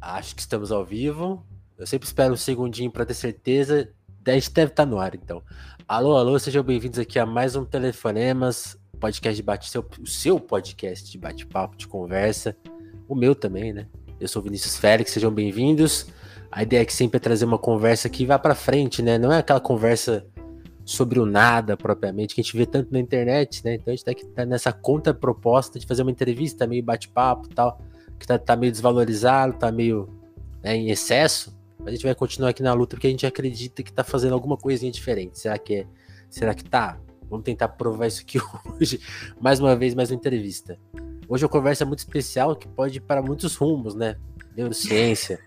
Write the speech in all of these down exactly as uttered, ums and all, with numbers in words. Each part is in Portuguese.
Acho que estamos ao vivo. Eu sempre espero um segundinho para ter certeza. A gente deve estar no ar, então. Alô, alô, sejam bem-vindos aqui a mais um Telefonemas, podcast de bate... Seu, o seu podcast de bate-papo, de conversa. O meu também, né? Eu sou o Vinícius Félix, sejam bem-vindos. A ideia é que sempre é trazer uma conversa que vá para frente, né? Não é aquela conversa sobre o nada, propriamente, que a gente vê tanto na internet, né? Então a gente tá aqui tá nessa contraproposta de fazer uma entrevista, meio bate-papo e tal, que tá, tá meio desvalorizado, tá meio, né, em excesso, mas a gente vai continuar aqui na luta porque a gente acredita que tá fazendo alguma coisinha diferente. Será que é? Será que tá? Vamos tentar provar isso aqui hoje. Mais uma vez, mais uma entrevista. Hoje é uma conversa muito especial que pode ir para muitos rumos, né? Neurociência,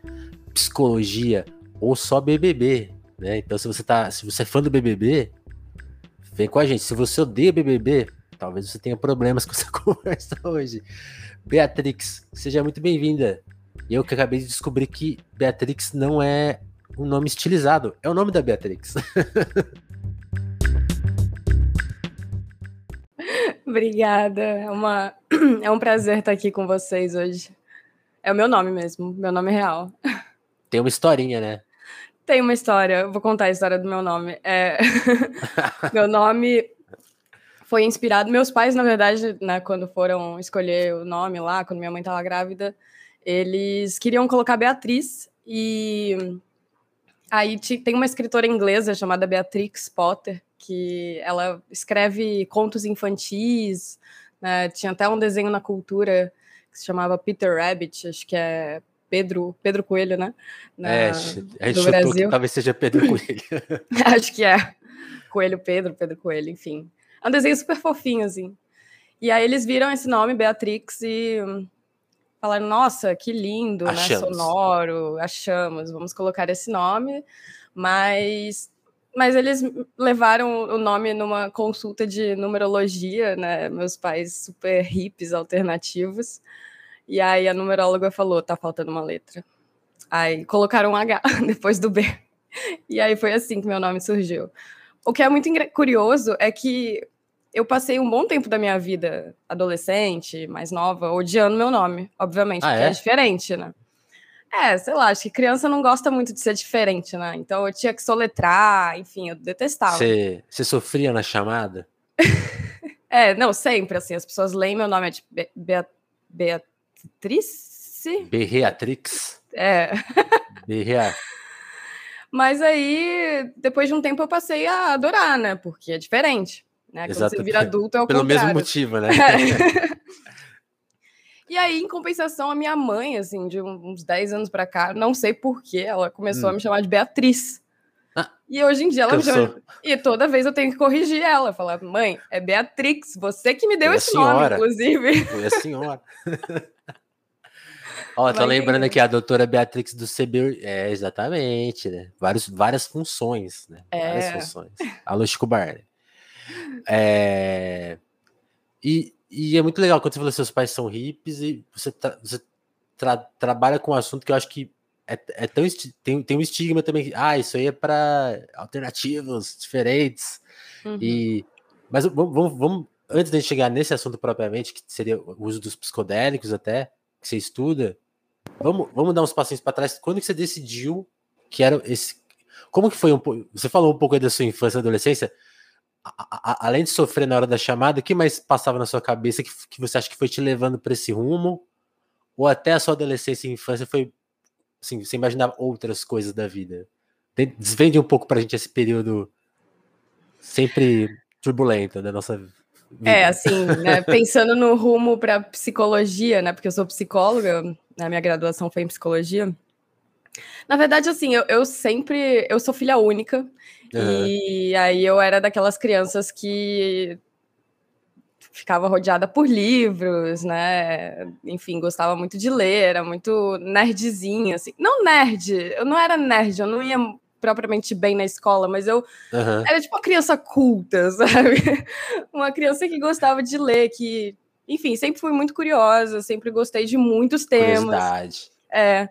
psicologia ou só B B B, né? Então se você tá, se você é fã do B B B, vem com a gente. Se você odeia B B B, talvez você tenha problemas com essa conversa hoje. Beatrix, seja muito bem-vinda. Eu que acabei de descobrir que Beatrix não é um nome estilizado, é o nome da Beatrix. Obrigada, é, uma... é um prazer estar aqui com vocês hoje. É o meu nome mesmo, meu nome real. Tem uma historinha, né? Tem uma história, eu vou contar a história do meu nome. É... meu nome foi inspirado... Meus pais, na verdade, né, quando foram escolher o nome lá, quando minha mãe estava grávida, eles queriam colocar Beatriz, e aí tem uma escritora inglesa chamada Beatrix Potter, que ela escreve contos infantis, né? Tinha até um desenho na Cultura que se chamava Peter Rabbit, acho que é... Pedro, Pedro Coelho, né? Na, é, a gente chutou que talvez seja Pedro Coelho. Acho que é. Coelho Pedro, Pedro Coelho, enfim. É um desenho super fofinho, assim. E aí eles viram esse nome, Beatrix, e falaram, nossa, que lindo, achamos, né? Sonoro, achamos, vamos colocar esse nome. Mas, mas eles levaram o nome numa consulta de numerologia, né? Meus pais super hippies, alternativos. E aí a numeróloga falou, tá faltando uma letra. Aí colocaram um H depois do B. E aí foi assim que meu nome surgiu. O que é muito curioso é que eu passei um bom tempo da minha vida, adolescente, mais nova, odiando meu nome, obviamente, ah, porque é? é diferente, né? É, sei lá, acho que criança não gosta muito de ser diferente, né? Então eu tinha que soletrar, enfim, eu detestava. Você sofria na chamada? É, não, sempre, assim, as pessoas leem meu nome, é tipo Beatriz. Be Be Trice? Beatrix. É. Berrea. Mas aí, depois de um tempo, eu passei a adorar, né? Porque é diferente, né? Quando você vira adulto, é o contrário. Pelo mesmo motivo, né? É. E aí, em compensação, a minha mãe, assim, de uns dez anos pra cá, não sei porquê, ela começou hum. a me chamar de Beatriz. Ah, e hoje em dia ela me chama... E toda vez eu tenho que corrigir ela, falar, mãe, é Beatrix, você que me deu Foi esse senhora. nome, inclusive. Foi a senhora. Ó, oh, tô lembrando aqui a doutora Beatrix do C B U. É, exatamente, né? Vários, várias funções, né? É. Várias funções. Alô, Chico Buarque. É... E, e é muito legal quando você falou que seus pais são hippies e você, tra... você tra... trabalha com um assunto que eu acho que é, é tão esti... tem, tem um estigma também. Ah, isso aí é para alternativas diferentes. Uhum. E... Mas vamos, vamos, antes de chegar nesse assunto propriamente, que seria o uso dos psicodélicos até, que você estuda, Vamos, vamos dar uns passinhos para trás. Quando que você decidiu que era esse... Como que foi um pouco... Você falou um pouco aí da sua infância e adolescência. A, a, além de sofrer na hora da chamada, o que mais passava na sua cabeça que, que você acha que foi te levando para esse rumo? Ou até a sua adolescência e infância foi... Assim, você imaginava outras coisas da vida? Desvende um pouco pra gente esse período sempre turbulento da nossa vida. É, assim, né, pensando no rumo para psicologia, né, porque eu sou psicóloga, a minha graduação foi em psicologia. Na verdade, assim, eu, eu sempre, eu sou filha única, uhum. e aí eu era daquelas crianças que ficava rodeada por livros, né, enfim, gostava muito de ler, era muito nerdzinha, assim, não nerd, eu não era nerd, eu não ia... propriamente bem na escola, mas eu uhum. era tipo uma criança culta, sabe? Uma criança que gostava de ler, que, enfim, sempre fui muito curiosa, sempre gostei de muitos temas. Curiosidade. É.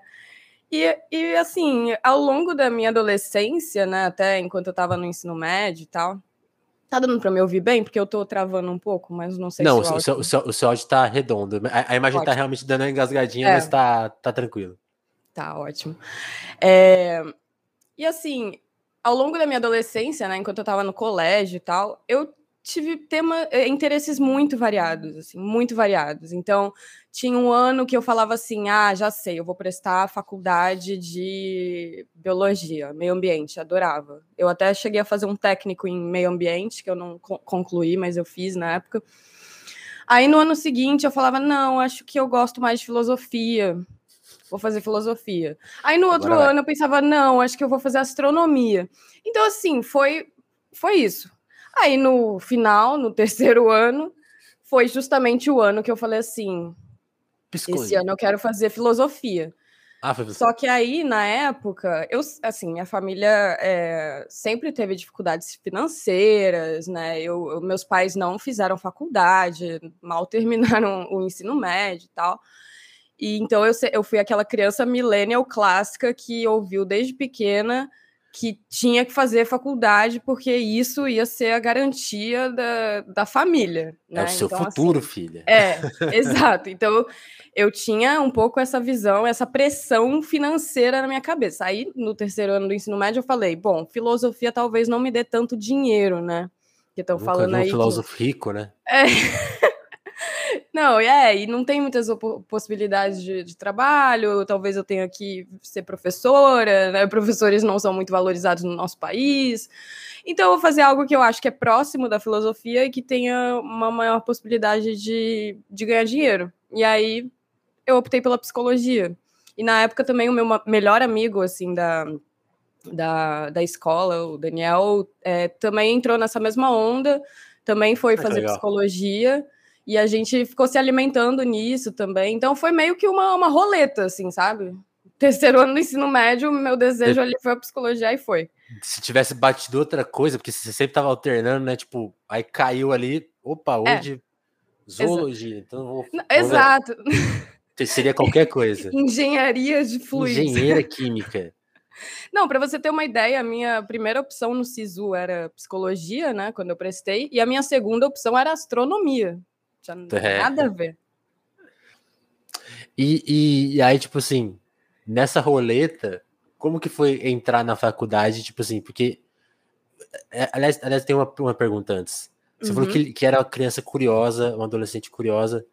E, e, assim, ao longo da minha adolescência, né, até enquanto eu tava no ensino médio e tal, tá dando pra me ouvir bem? Porque eu tô travando um pouco, mas não sei não, se o áudio... Não, o seu áudio tá redondo. A, a imagem Ótimo. tá realmente dando uma engasgadinha, é. mas tá, tá tranquilo. Tá, ótimo. É... E assim, ao longo da minha adolescência, né, enquanto eu estava no colégio e tal, eu tive tema, interesses muito variados, assim, muito variados. Então, tinha um ano que eu falava assim, ah, já sei, eu vou prestar faculdade de biologia, meio ambiente, adorava. Eu até cheguei a fazer um técnico em meio ambiente, que eu não concluí, mas eu fiz na época. Aí, no ano seguinte, eu falava, não, acho que eu gosto mais de filosofia, vou fazer filosofia. Aí, no outro Agora... ano, eu pensava, não, acho que eu vou fazer astronomia. Então, assim, foi, foi isso. Aí, no final, no terceiro ano, foi justamente o ano que eu falei assim, Piscou. Esse ano eu quero fazer filosofia. Ah, foi você. Só que aí, na época, eu, assim, minha família é, sempre teve dificuldades financeiras, né? Eu, meus pais não fizeram faculdade, mal terminaram o ensino médio e tal. E, então, eu, eu fui aquela criança millennial clássica que ouviu desde pequena que tinha que fazer faculdade, porque isso ia ser a garantia da, da família. Né? É o seu então, futuro, assim, filha. É, exato. Então, eu tinha um pouco essa visão, essa pressão financeira na minha cabeça. Aí, no terceiro ano do ensino médio, eu falei, bom, filosofia talvez não me dê tanto dinheiro, né? Que estão falando aí... um filósofo que... rico, né? É. Não, é, e não tem muitas possibilidades de, de trabalho, talvez eu tenha que ser professora, né? Professores não são muito valorizados no nosso país, então eu vou fazer algo que eu acho que é próximo da filosofia e que tenha uma maior possibilidade de, de ganhar dinheiro. E aí eu optei pela psicologia, e na época também o meu melhor amigo, assim, da... Da, da escola, o Daniel, é, também entrou nessa mesma onda, também foi fazer legal. psicologia, e a gente ficou se alimentando nisso também, então foi meio que uma, uma roleta, assim, sabe? Terceiro ano do ensino médio, meu desejo eu... ali foi a psicologia e foi. Se tivesse batido outra coisa, porque você sempre tava alternando, né, tipo, aí caiu ali, opa, hoje é. zoologia, Exa... então vou... Exato. Seria qualquer coisa. Engenharia de fluidos. Engenheira química. Não, para você ter uma ideia, a minha primeira opção no SISU era psicologia, né, quando eu prestei, e a minha segunda opção era astronomia. Já não tem é. nada a ver. E, e, e aí, tipo assim, nessa roleta, como que foi entrar na faculdade, tipo assim, porque... É, aliás, aliás, tem uma, uma pergunta antes. Você uhum. falou que, que era uma criança curiosa, uma adolescente curiosa,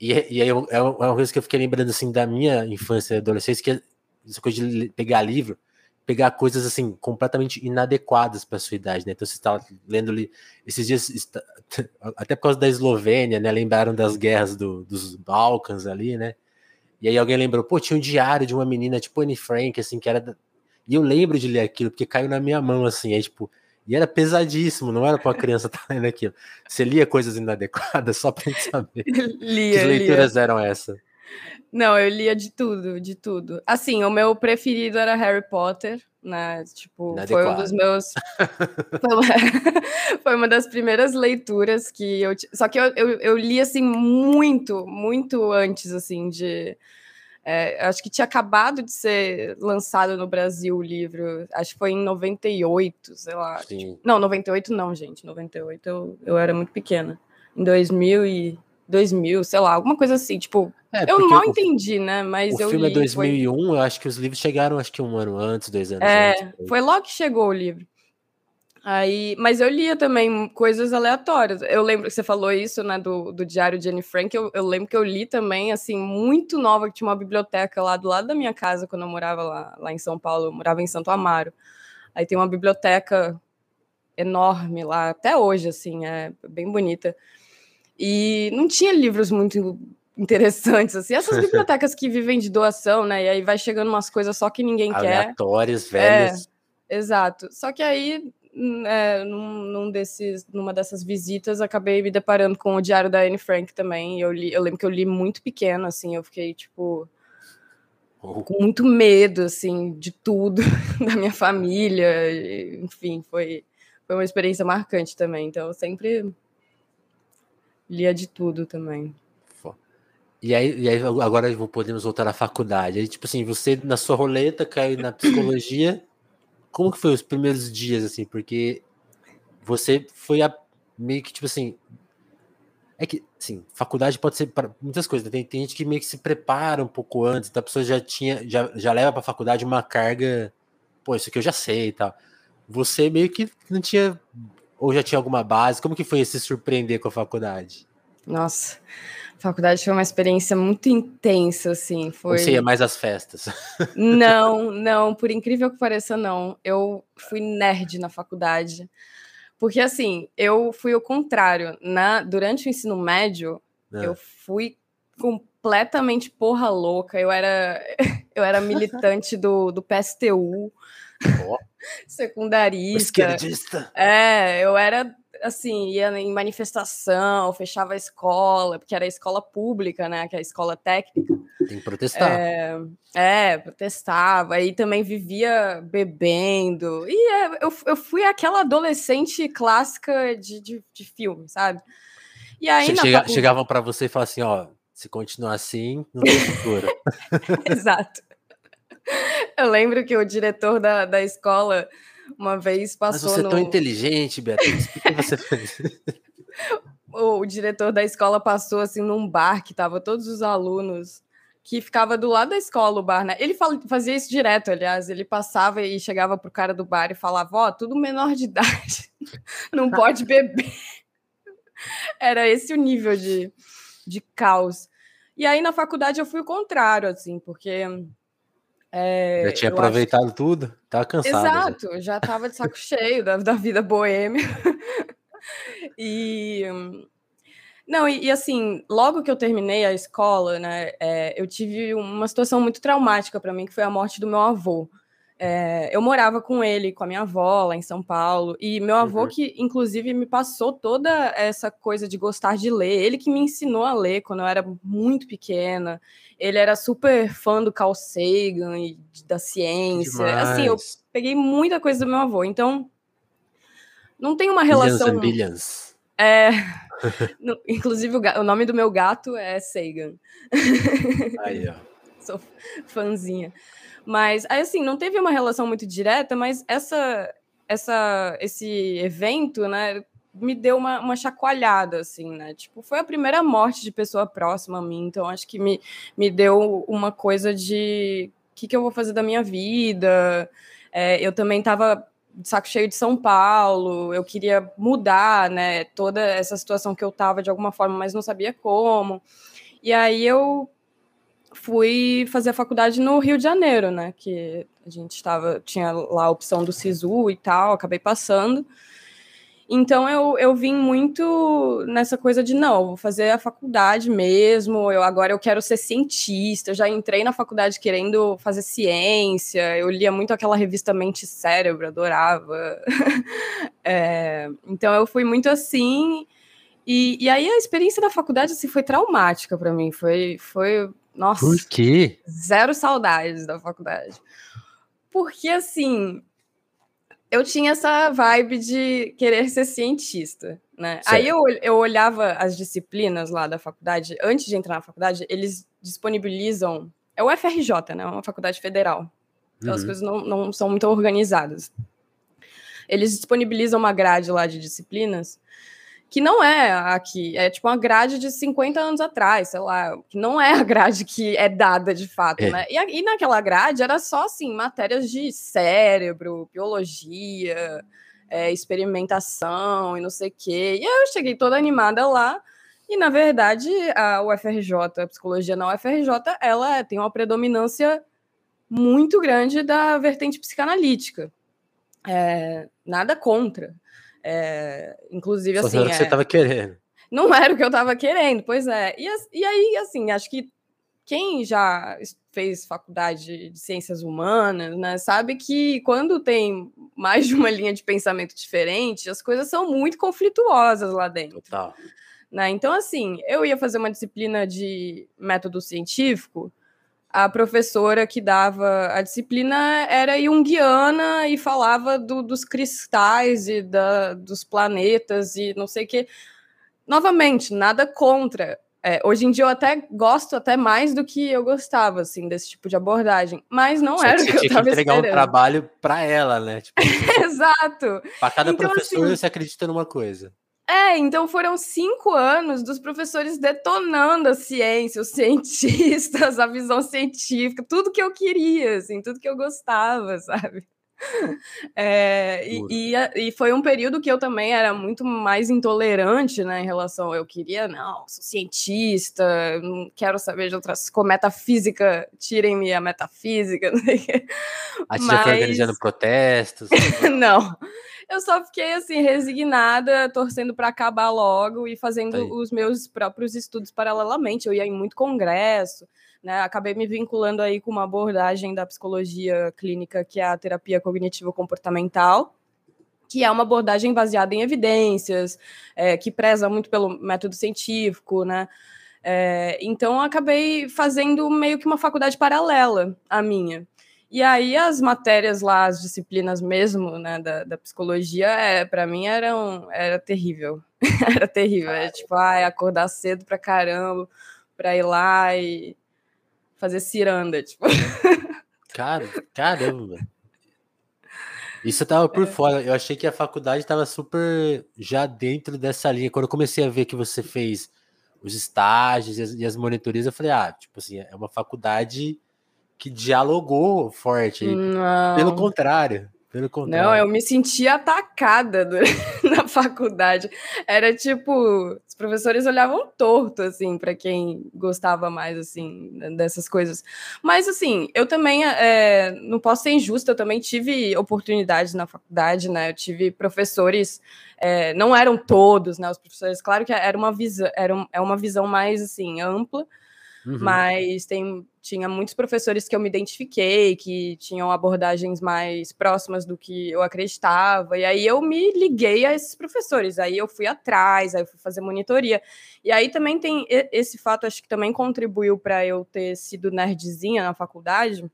e, e aí é uma coisa que eu fiquei lembrando, assim, da minha infância e adolescência, que essa coisa de pegar livro, pegar coisas assim, completamente inadequadas para sua idade, né? Então você estava lendo ali, esses dias, até por causa da Eslovênia, né? Lembraram das guerras do, dos Balcãs ali, né? E aí alguém lembrou, pô, tinha um diário de uma menina, tipo Anne Frank, assim, que era. Da... E eu lembro de ler aquilo, porque caiu na minha mão, assim, aí, tipo. E era pesadíssimo, não era para uma criança estar lendo aquilo. Você lia coisas inadequadas só para gente saber. Lia, que leituras lia. eram essas? Não, eu lia de tudo, de tudo. Assim, o meu preferido era Harry Potter, né? Tipo, inadequado. Foi um dos meus... foi uma das primeiras leituras que eu... Só que eu, eu, eu li, assim, muito, muito antes, assim, de... É, acho que tinha acabado de ser lançado no Brasil o livro, acho que foi em noventa e oito, sei lá. Sim. Não, noventa e oito não, gente, noventa e oito eu, eu era muito pequena. Em dois mil, sei lá, alguma coisa assim, tipo... É, eu mal o, entendi, né? Mas o eu filme li, é dois mil e um, foi... eu acho que os livros chegaram acho que um ano antes, dois anos é, antes. É, foi logo que chegou o livro. Aí, mas eu lia também coisas aleatórias. Eu lembro que você falou isso, né, do, do diário de Anne Frank, eu, eu lembro que eu li também, assim, muito nova, que tinha uma biblioteca lá do lado da minha casa, quando eu morava lá, lá em São Paulo, eu morava em Santo Amaro. Aí tem uma biblioteca enorme lá, até hoje, assim, é bem bonita. E não tinha livros muito... interessantes, assim, essas bibliotecas que vivem de doação, né, e aí vai chegando umas coisas só que ninguém aleatórias, quer. Aleatórias, velhas. É, exato, só que aí, é, num, num desses, numa dessas visitas, acabei me deparando com o diário da Anne Frank também, eu, li, eu lembro que eu li muito pequeno, assim, eu fiquei, tipo, oh. com muito medo, assim, de tudo, da minha família, e, enfim, foi, foi uma experiência marcante também, então eu sempre lia de tudo também. E aí, e aí, agora podemos voltar à faculdade. Aí, tipo assim, você na sua roleta caiu na psicologia. Como que foi os primeiros dias, assim? Porque você foi a, meio que, tipo assim... É que assim, faculdade pode ser para muitas coisas, né? tem, tem gente que meio que se prepara um pouco antes, então a pessoa já tinha, já, já leva para a faculdade uma carga, pô, isso aqui eu já sei e tal. Você meio que não tinha, ou já tinha alguma base, como que foi se surpreender com a faculdade? Nossa, a faculdade foi uma experiência muito intensa, assim, foi... Você ia mais às festas? Não, não, por incrível que pareça, não, eu fui nerd na faculdade. Porque, assim, eu fui o contrário. Na, durante o ensino médio, é. eu fui completamente porra louca. Eu era, eu era militante do, do P S T U, oh. secundarista. Esquerdista. É, eu era, assim, ia em manifestação, fechava a escola, porque era a escola pública, né, que é a escola técnica. Tem que protestar. É, é protestava, aí também vivia bebendo, e é, eu, eu fui aquela adolescente clássica de, de, de filme, sabe? E aí Chega, na faculdade... Chegavam para você e falavam assim, ó, se continuar assim, não tem futuro. Exato. Eu lembro que o diretor da, da escola... Uma vez passou. Mas você no... é tão inteligente, Beatrix, por que você fez? O diretor da escola passou assim num bar que tava todos os alunos, que ficava do lado da escola o bar, né? Ele fazia isso direto, aliás. Ele passava e chegava pro cara do bar e falava: ó, tudo menor de idade, não pode beber. Era esse o nível de, de caos. E aí na faculdade eu fui o contrário, assim, porque. É, já tinha aproveitado que... tudo, tava cansado. Exato, já, já tava de saco cheio da, da vida boêmia. E não, e, e assim, logo que eu terminei a escola, né, é, eu tive uma situação muito traumática para mim, que foi a morte do meu avô. É, eu morava com ele, com a minha avó lá em São Paulo, e meu avô uhum. que inclusive me passou toda essa coisa de gostar de ler, ele que me ensinou a ler quando eu era muito pequena, ele era super fã do Carl Sagan e da ciência, demais. Assim, eu peguei muita coisa do meu avô, então não tem uma relação... Billions and billions. É, no, inclusive o, o nome do meu gato é Sagan. Aí, ó. Sou fãzinha. Mas, assim, não teve uma relação muito direta, mas essa, essa, esse evento, né, me deu uma, uma chacoalhada, assim, né? Tipo, foi a primeira morte de pessoa próxima a mim, então acho que me, me deu uma coisa de... O que, que eu vou fazer da minha vida? É, eu também estava de saco cheio de São Paulo, eu queria mudar, né? Toda essa situação que eu estava de alguma forma, mas não sabia como. E aí eu... fui fazer a faculdade no Rio de Janeiro, né, que a gente estava, tinha lá a opção do SISU e tal, acabei passando, então eu, eu vim muito nessa coisa de, não, vou fazer a faculdade mesmo, eu, agora eu quero ser cientista, eu já entrei na faculdade querendo fazer ciência, eu lia muito aquela revista Mente e Cérebro, adorava, é, então eu fui muito assim, e, e aí a experiência da faculdade, assim, foi traumática para mim, foi... foi Nossa, Por quê? Zero saudades da faculdade. Porque, assim, eu tinha essa vibe de querer ser cientista, né? Certo. Aí eu, eu olhava as disciplinas lá da faculdade, antes de entrar na faculdade, eles disponibilizam... É o U F R J, né? É uma faculdade federal. Então, uhum. as coisas não, não são muito organizadas. Eles disponibilizam uma grade lá de disciplinas... que não é aqui, é tipo uma grade de cinquenta anos atrás, sei lá, que não é a grade que é dada de fato, é. né? E, e naquela grade era só, assim, matérias de cérebro, biologia, é, experimentação e não sei o quê. E aí eu cheguei toda animada lá e, na verdade, a U F R J, a psicologia na U F R J, ela tem uma predominância muito grande da vertente psicanalítica. É, nada contra. É, inclusive, assim, não era o que você estava querendo. Não era o que eu estava querendo, pois é. E, e aí, assim, acho que quem já fez faculdade de ciências humanas, né, sabe que quando tem mais de uma linha de pensamento diferente, as coisas são muito conflituosas lá dentro. Total. Né? Então, assim, eu ia fazer uma disciplina de método científico. A professora que dava a disciplina era junguiana e falava do, dos cristais e da, dos planetas e não sei o quê. Novamente, nada contra. É, hoje em dia eu até gosto até mais do que eu gostava, assim, desse tipo de abordagem. Mas não Só era o que eu estava esperando. Você tinha que entregar esperando. um trabalho para ela, né? Tipo, Exato. Para cada então, professor, assim, você acredita numa coisa. É, então foram cinco anos dos professores detonando a ciência, os cientistas, a visão científica, tudo que eu queria, assim, tudo que eu gostava, sabe? É, e, e, e foi um período que eu também era muito mais intolerante, né, em relação, eu queria, não, sou cientista, não quero saber de outras, com metafísica, tirem-me a metafísica, não sei o que. A tia Mas... foi organizando protestos. Não, eu só fiquei assim, resignada, torcendo para acabar logo e fazendo Aí. os meus próprios estudos paralelamente, eu ia em muito congresso. Né, acabei me vinculando aí com uma abordagem da psicologia clínica, que é a terapia cognitivo-comportamental, que é uma abordagem baseada em evidências, é, que preza muito pelo método científico, né? É, então, acabei fazendo meio que uma faculdade paralela à minha. E aí, as matérias lá, as disciplinas mesmo, né, da, da psicologia, é, para mim, eram, era terrível. Era terrível. Era tipo, ai, acordar cedo pra caramba, pra ir lá e... fazer ciranda, tipo. Cara, caramba. Isso eu tava por é. fora. Eu achei que a faculdade tava super já dentro dessa linha. Quando eu comecei a ver que você fez os estágios e as, e as monitorias, eu falei, ah, tipo assim, é uma faculdade que dialogou forte. Não. Pelo contrário. Pelo contrário. Não, eu me sentia atacada do... na faculdade. Era tipo... professores olhavam torto, assim, para quem gostava mais, assim, dessas coisas. Mas, assim, eu também, é, não posso ser injusta, eu também tive oportunidades na faculdade, né, eu tive professores, é, não eram todos, né, os professores, claro que era uma visão, era um, é uma visão mais, assim, ampla, uhum. mas tem, tinha muitos professores que eu me identifiquei, que tinham abordagens mais próximas do que eu acreditava, e aí eu me liguei a esses professores, aí eu fui atrás, aí eu fui fazer monitoria, e aí também tem esse fato, acho que também contribuiu para eu ter sido nerdzinha na faculdade,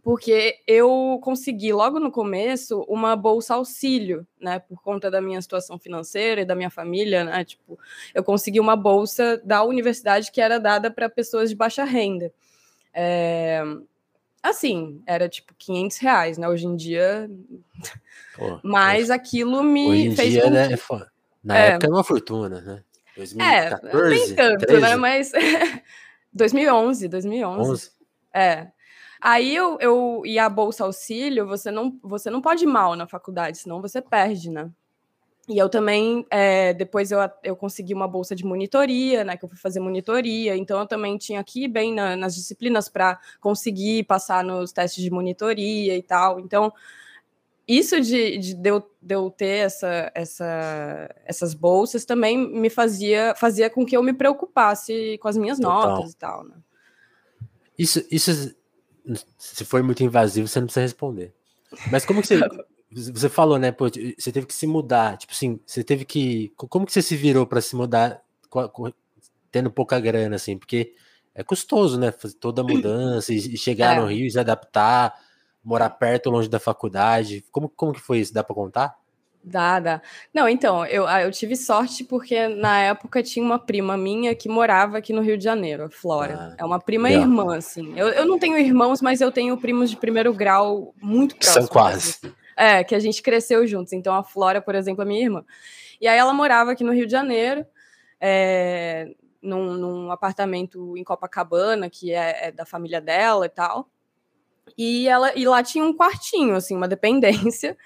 porque eu consegui logo no começo uma bolsa auxílio, né, por conta da minha situação financeira e da minha família, né, tipo, eu consegui uma bolsa da universidade que era dada para pessoas de baixa renda. É, assim, era tipo quinhentos reais, né, hoje em dia, Pô, mas aquilo me hoje em fez... Dia, né, que... Na é. época era uma fortuna, né, dois mil e quatorze, é, nem tanto, treze? Né, mas dois mil e onze, dois mil e onze, onze? É. Aí, eu, eu e a Bolsa Auxílio, você não, você não pode ir mal na faculdade, senão você perde, né? E eu também, é, depois eu, eu consegui uma bolsa de monitoria, né? Que eu fui fazer monitoria, então eu também tinha que ir bem na, nas disciplinas para conseguir passar nos testes de monitoria e tal. Então, isso de, de, de, eu, de eu ter essa, essa, essas bolsas também me fazia, fazia com que eu me preocupasse com as minhas Total. notas e tal, né? Isso... isso... Se for muito invasivo, você não precisa responder. Mas como que você... Você falou, né, pô, você teve que se mudar. Tipo assim, você teve que... Como que você se virou para se mudar tendo pouca grana, assim? Porque é custoso, né? Fazer toda a mudança e chegar é. no Rio e se adaptar, morar perto ou longe da faculdade. Como, como que foi isso? Dá para contar? Dá, dá. Não, então, eu, eu tive sorte porque na época tinha uma prima minha que morava aqui no Rio de Janeiro, a Flora. Ah, é uma prima legal. irmã, assim. Eu, eu não tenho irmãos, mas eu tenho primos de primeiro grau muito próximos. São quase. É, que a gente cresceu juntos. Então, a Flora, por exemplo, é minha irmã. E aí ela morava aqui no Rio de Janeiro, é, num, num apartamento em Copacabana, que é, é da família dela e tal. E, ela, e lá tinha um quartinho, assim, uma dependência.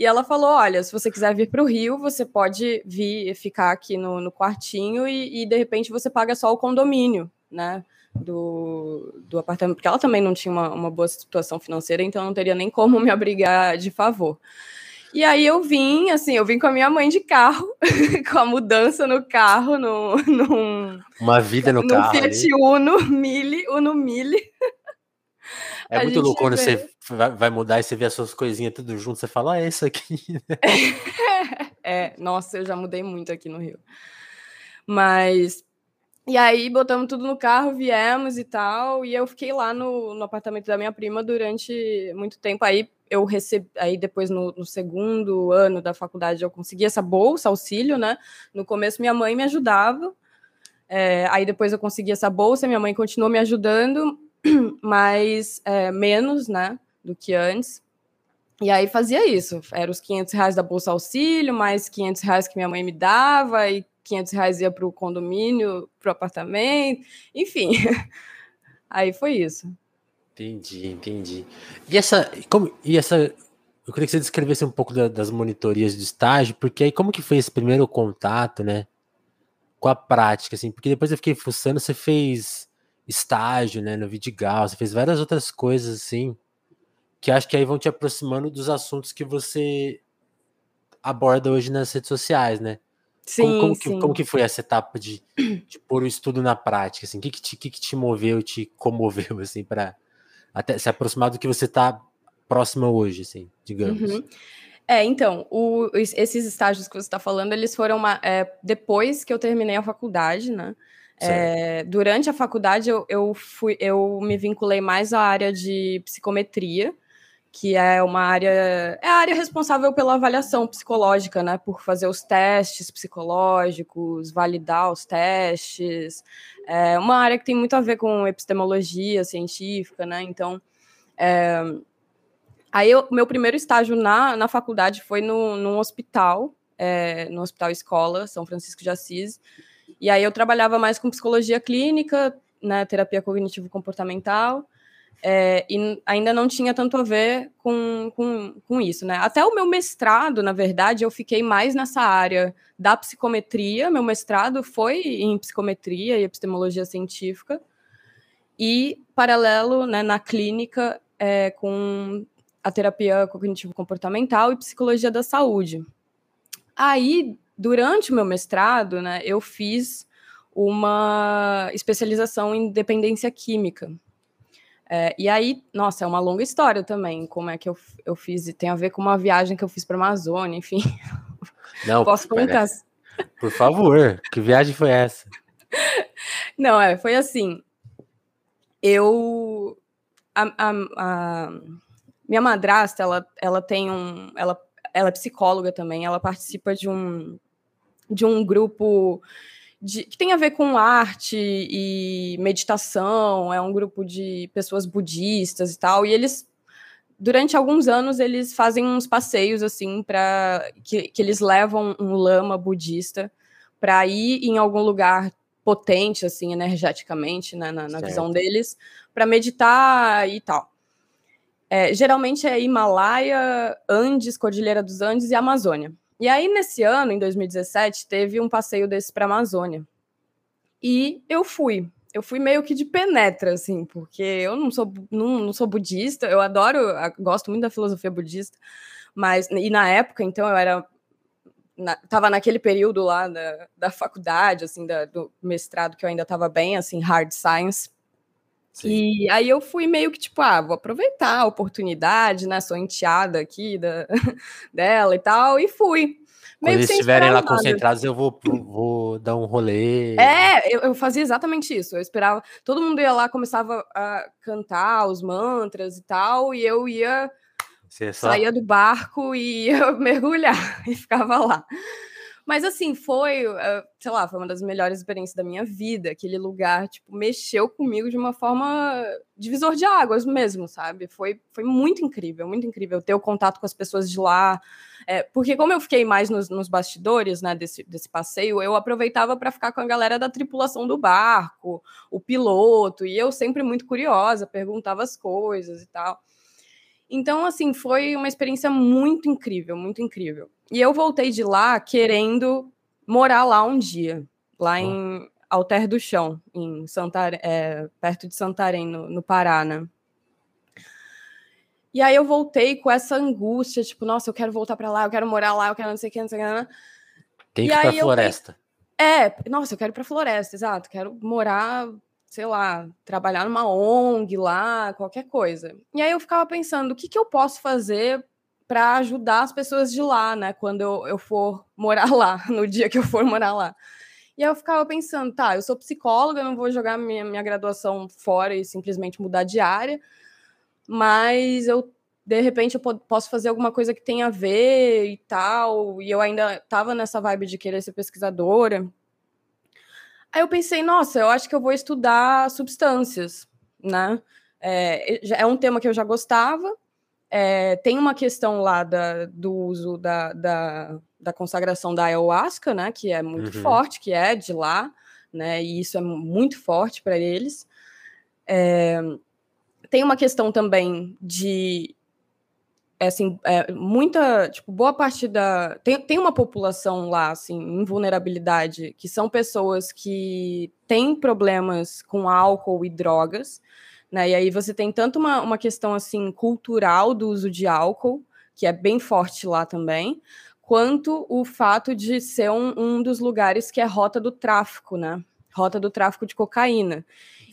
E ela falou, olha, se você quiser vir para o Rio, você pode vir ficar aqui no, no quartinho e, e, de repente, você paga só o condomínio, né, do, do apartamento. Porque ela também não tinha uma, uma boa situação financeira, então não teria nem como me abrigar de favor. E aí eu vim, assim, eu vim com a minha mãe de carro, com a mudança no carro, num... num Uma vida no num carro. Num Fiat Uno, Mille, Uno Mille. É a muito louco quando vê. Você vai mudar e você vê as suas coisinhas tudo junto, você fala, ah, é isso aqui. É, nossa, eu já mudei muito aqui no Rio. Mas, e aí botamos tudo no carro, viemos e tal, e eu fiquei lá no, no apartamento da minha prima durante muito tempo. Aí eu recebi, aí depois no, no segundo ano da faculdade eu consegui essa bolsa, auxílio, né? No começo minha mãe me ajudava, é, aí depois eu consegui essa bolsa, minha mãe continuou me ajudando, mas é, menos, né, do que antes. E aí fazia isso, eram os quinhentos reais da Bolsa Auxílio, mais quinhentos reais que minha mãe me dava, e quinhentos reais ia para o condomínio, para o apartamento, enfim. Aí foi isso. Entendi, entendi. E essa, como, e essa, eu queria que você descrevesse um pouco da, das monitorias de estágio, porque aí como que foi esse primeiro contato, né, com a prática, assim, porque depois eu fiquei fuçando, você fez estágio, né, no Vidigal, você fez várias outras coisas, assim, que acho que aí vão te aproximando dos assuntos que você aborda hoje nas redes sociais, né? Sim, como, como sim. Que, como que foi essa etapa de, de pôr o estudo na prática? Assim? O que, que, te, que, que te moveu, te comoveu, assim, para até se aproximar do que você está próxima hoje, assim, digamos? Uhum. É, então, o, esses estágios que você está falando, eles foram uma, é, depois que eu terminei a faculdade, né? É, durante a faculdade, eu, eu, fui, eu me vinculei mais à área de psicometria, que é uma área, é a área responsável pela avaliação psicológica, né? Por fazer os testes psicológicos, validar os testes. É uma área que tem muito a ver com epistemologia científica, né? Então, é, aí eu, meu primeiro estágio na, na faculdade foi no, num hospital, é, no Hospital Escola, São Francisco de Assis. E aí eu trabalhava mais com psicologia clínica, né, terapia cognitivo-comportamental, é, e ainda não tinha tanto a ver com, com, com isso, né? Até o meu mestrado, na verdade, eu fiquei mais nessa área da psicometria. Meu mestrado foi em psicometria e epistemologia científica, e paralelo, né, na clínica, é, com a terapia cognitivo-comportamental e psicologia da saúde. Aí, durante o meu mestrado, né, eu fiz uma especialização em dependência química. É, e aí, nossa, é uma longa história também, como é que eu, eu fiz, e tem a ver com uma viagem que eu fiz para a Amazônia, enfim. Não, posso contar? Por favor, que viagem foi essa? Não, é, foi assim, eu... A, a, a, minha madrasta, ela, ela tem um... Ela, ela é psicóloga também, ela participa de um, de um grupo de, que tem a ver com arte e meditação, é um grupo de pessoas budistas e tal, e eles, durante alguns anos, eles fazem uns passeios, assim, pra, que, que eles levam um lama budista para ir em algum lugar potente, assim, energeticamente, né, na, na visão deles, para meditar e tal. É, geralmente é Himalaia, Andes, Cordilheira dos Andes e Amazônia. E aí, nesse ano, em dois mil e dezessete, teve um passeio desse para a Amazônia. E eu fui. Eu fui meio que de penetra, assim, porque eu não sou, não, não sou budista, eu adoro, gosto muito da filosofia budista, mas, e na época, então, eu era... Na, tava naquele período lá da, da faculdade, assim, da, do mestrado, que eu ainda tava bem, assim, hard science. Sim. E aí eu fui meio que tipo, ah, vou aproveitar a oportunidade, né, sou enteada aqui da, dela e tal, e fui. Meio Quando eles estiverem lá concentrados, eu vou, vou dar um rolê. É, eu, eu fazia exatamente isso, eu esperava, todo mundo ia lá, começava a cantar os mantras e tal, e eu ia, é só... saía do barco e ia mergulhar, e ficava lá. Mas, assim, foi, sei lá, foi uma das melhores experiências da minha vida. Aquele lugar, tipo, mexeu comigo de uma forma divisor de águas mesmo, sabe? Foi, foi muito incrível, muito incrível ter o contato com as pessoas de lá. É, porque como eu fiquei mais nos, nos bastidores, né, desse, desse passeio, eu aproveitava para ficar com a galera da tripulação do barco, o piloto, e eu sempre muito curiosa, perguntava as coisas e tal. Então, assim, foi uma experiência muito incrível, muito incrível. E eu voltei de lá querendo morar lá um dia, lá em Alter do Chão, em Santarém, é, perto de Santarém, no, no Pará, né? E aí eu voltei com essa angústia, tipo, nossa, eu quero voltar pra lá, eu quero morar lá, eu quero não sei o que, não sei o que. Tem que ir pra floresta. É, nossa, eu quero ir pra floresta, exato, quero morar... sei lá, trabalhar numa O N G lá, qualquer coisa. E aí eu ficava pensando, o que, que eu posso fazer para ajudar as pessoas de lá, né, quando eu, eu for morar lá, no dia que eu for morar lá. E aí eu ficava pensando, tá, eu sou psicóloga, eu não vou jogar minha, minha graduação fora e simplesmente mudar de área, mas eu, de repente, eu posso fazer alguma coisa que tenha a ver e tal, e eu ainda tava nessa vibe de querer ser pesquisadora. Aí eu pensei, nossa, eu acho que eu vou estudar substâncias, né? É, é um tema que eu já gostava, É, tem uma questão lá da, do uso da, da, da consagração da ayahuasca, né, que é muito uhum. forte, que é de lá, né, e isso é muito forte para eles. É, tem uma questão também de... Assim, é, muita, tipo, boa parte da... Tem, tem uma população lá, assim, em vulnerabilidade, que são pessoas que têm problemas com álcool e drogas, né? E aí você tem tanto uma, uma questão, assim, cultural do uso de álcool, que é bem forte lá também, quanto o fato de ser um, um dos lugares que é rota do tráfico, né? Rota do tráfico de cocaína.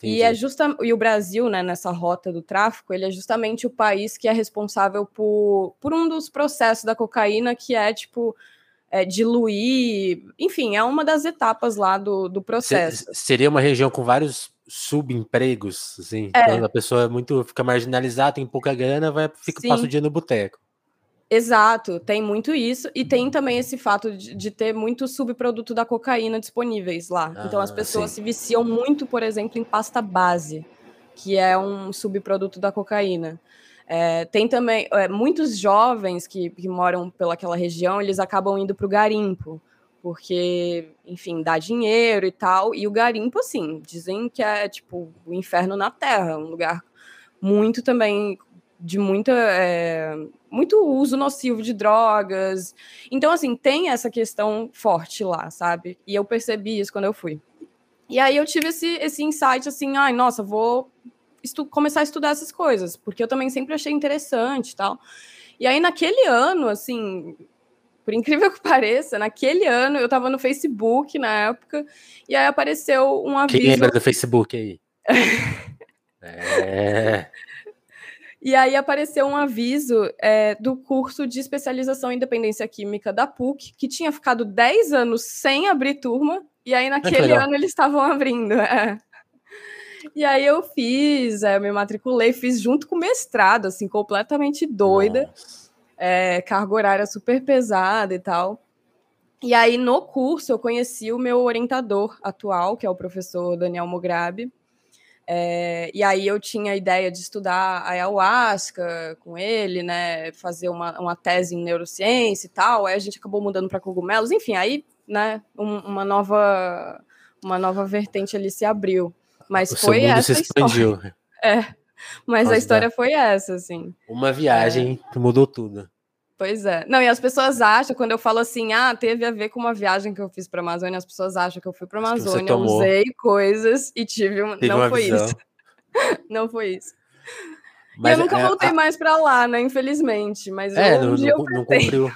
E, é justa... e o Brasil, né, nessa rota do tráfico, ele é justamente o país que é responsável por, por um dos processos da cocaína, que é, tipo, é, diluir... Enfim, é uma das etapas lá do, do processo. Seria uma região com vários subempregos, assim. É. Quando a pessoa é muito, fica marginalizada, tem pouca grana, vai, fica, passa o dia no boteco. Exato, tem muito isso, e tem também esse fato de, de ter muito subproduto da cocaína disponíveis lá. Ah, então as pessoas sim. se viciam muito, por exemplo, em pasta base, que é um subproduto da cocaína. É, tem também, é, muitos jovens que, que moram pelaquela região, eles acabam indo para o garimpo, porque, enfim, dá dinheiro e tal, e o garimpo, assim, dizem que é tipo o inferno na terra, um lugar muito também... de muita, é, muito uso nocivo de drogas. Então, assim, tem essa questão forte lá, sabe? E eu percebi isso quando eu fui. E aí eu tive esse, esse insight, assim, ai, nossa, vou estu- começar a estudar essas coisas, porque eu também sempre achei interessante e tal. E aí, naquele ano, assim, por incrível que pareça, naquele ano, eu tava no Facebook, na época, e aí apareceu um aviso... Quem lembra do Facebook aí? é... E aí apareceu um aviso é, do curso de especialização em dependência química da P U C, que tinha ficado dez anos sem abrir turma, e aí naquele é ano eles estavam abrindo. É. E aí eu fiz, é, eu me matriculei, fiz junto com o mestrado, assim, completamente doida, é, carga horária super pesada e tal. E aí no curso eu conheci o meu orientador atual, que é o professor Daniel Mograbi. É, e aí eu tinha a ideia de estudar a ayahuasca com ele, né, fazer uma, uma tese em neurociência e tal, aí a gente acabou mudando para cogumelos, enfim, aí, né, um, uma, nova, uma nova vertente ali se abriu, mas o foi essa se expandiu. É, mas Nossa, a história tá. foi essa, assim. Uma viagem é. que mudou tudo. Pois é. Não, e as pessoas acham, quando eu falo assim, ah, teve a ver com uma viagem que eu fiz para a Amazônia, as pessoas acham que eu fui para a Amazônia, eu usei coisas e tive um... Teve não foi visão. Isso. Não foi isso. Mas, e eu nunca é, voltei a... mais para lá, né, infelizmente, mas é, eu, um não, dia não, eu não cumpriu.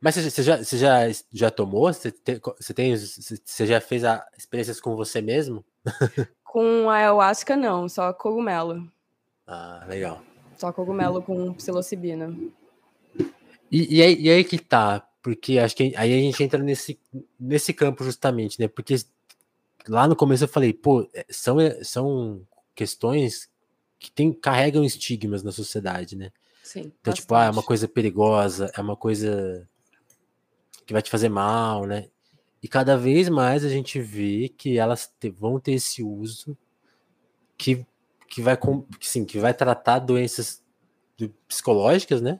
Mas você, você, já, você já, já tomou? Você, te, você, tem, você já fez a, experiências com você mesmo? Com a ayahuasca, não, só cogumelo. Ah, legal. Só cogumelo com psilocibina. E, e, aí, e aí que tá, porque acho que aí a gente entra nesse, nesse campo justamente, né, porque lá no começo eu falei, pô, são, são questões que tem, carregam estigmas na sociedade, né? Sim. Então, bastante. Tipo, ah, é uma coisa perigosa, é uma coisa que vai te fazer mal, né? E cada vez mais a gente vê que elas te, vão ter esse uso que, que, vai, sim, que vai tratar doenças psicológicas, né?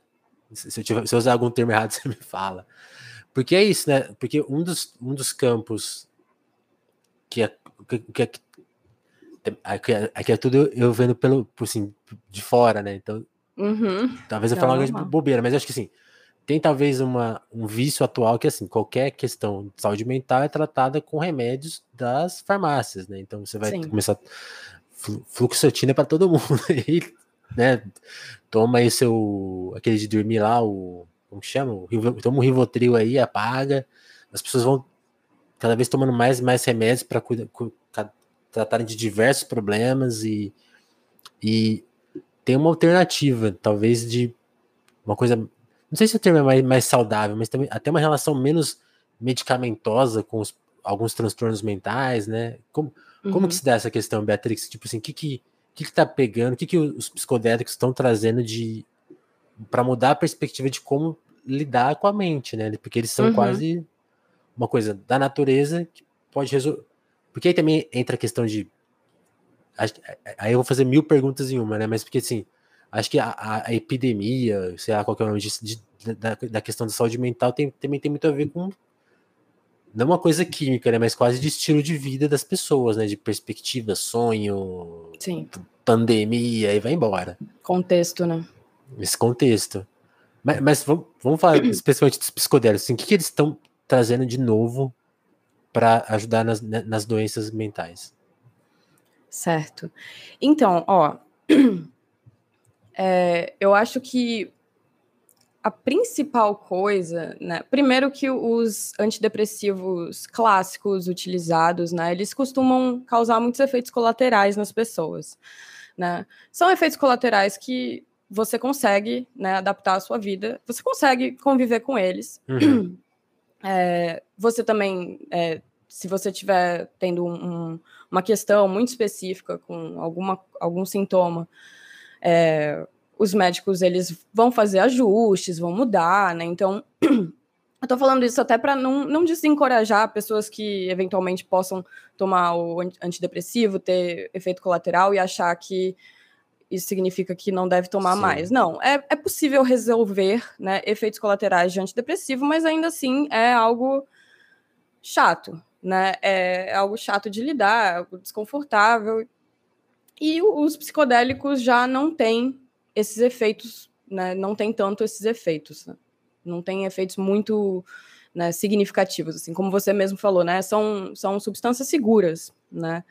Se eu, tiver, se eu usar algum termo errado, você me fala. Porque é isso, né? Porque um dos, um dos campos que é, que é, que é, que é tudo eu vendo pelo, por, assim, de fora, né? Então, uhum. talvez eu fale uma grande bobeira, mas eu acho que assim, tem talvez uma, um vício atual que assim, qualquer questão de saúde mental é tratada com remédios das farmácias, né? Então você vai Sim. começar fluoxetina para todo mundo aí. Né? Toma aí seu aquele de dormir lá, o como que chama? O, toma um Rivotril aí, apaga. As pessoas vão cada vez tomando mais e mais remédios para tratarem de diversos problemas e, e tem uma alternativa, talvez de uma coisa, não sei se o termo é mais, mais saudável, mas também até uma relação menos medicamentosa com os, alguns transtornos mentais, né? Como, como uhum. que se dá essa questão, Beatrix? Tipo assim, o que que O que está pegando? O que, que os psicodélicos estão trazendo de para mudar a perspectiva de como lidar com a mente, né? Porque eles são uhum. quase uma coisa da natureza que pode resolver. Porque aí também entra a questão de... Aí eu vou fazer mil perguntas em uma, né? Mas porque assim, acho que a, a epidemia, sei lá qual que é o nome disso, de, da, da questão de saúde mental tem, também tem muito a ver com, não uma coisa química, né, mas quase de estilo de vida das pessoas, né, de perspectiva, sonho, sim, pandemia, e vai embora. Contexto, né? Esse contexto. Mas, mas vamos, vamos falar especialmente dos psicodélicos, assim, o que, que eles estão trazendo de novo para ajudar nas, nas doenças mentais? Certo. Então, ó, é, eu acho que a principal coisa, né, primeiro que os antidepressivos clássicos utilizados, né, eles costumam causar muitos efeitos colaterais nas pessoas, né? São efeitos colaterais que você consegue, né, adaptar à sua vida, você consegue conviver com eles. Uhum. É, você também, é, se você estiver tendo um, um, uma questão muito específica com alguma, algum sintoma, é, os médicos, eles vão fazer ajustes, vão mudar, né? Então, eu tô falando isso até para não, não desencorajar pessoas que eventualmente possam tomar o antidepressivo, ter efeito colateral e achar que isso significa que não deve tomar, sim, mais. Não, é, é possível resolver, né, efeitos colaterais de antidepressivo, mas ainda assim é algo chato, né? É algo chato de lidar, é algo desconfortável. E os psicodélicos já não têm esses efeitos, né? Não tem tanto esses efeitos, né? Não tem efeitos muito, né, significativos, assim, como você mesmo falou, né? São, são substâncias seguras, né?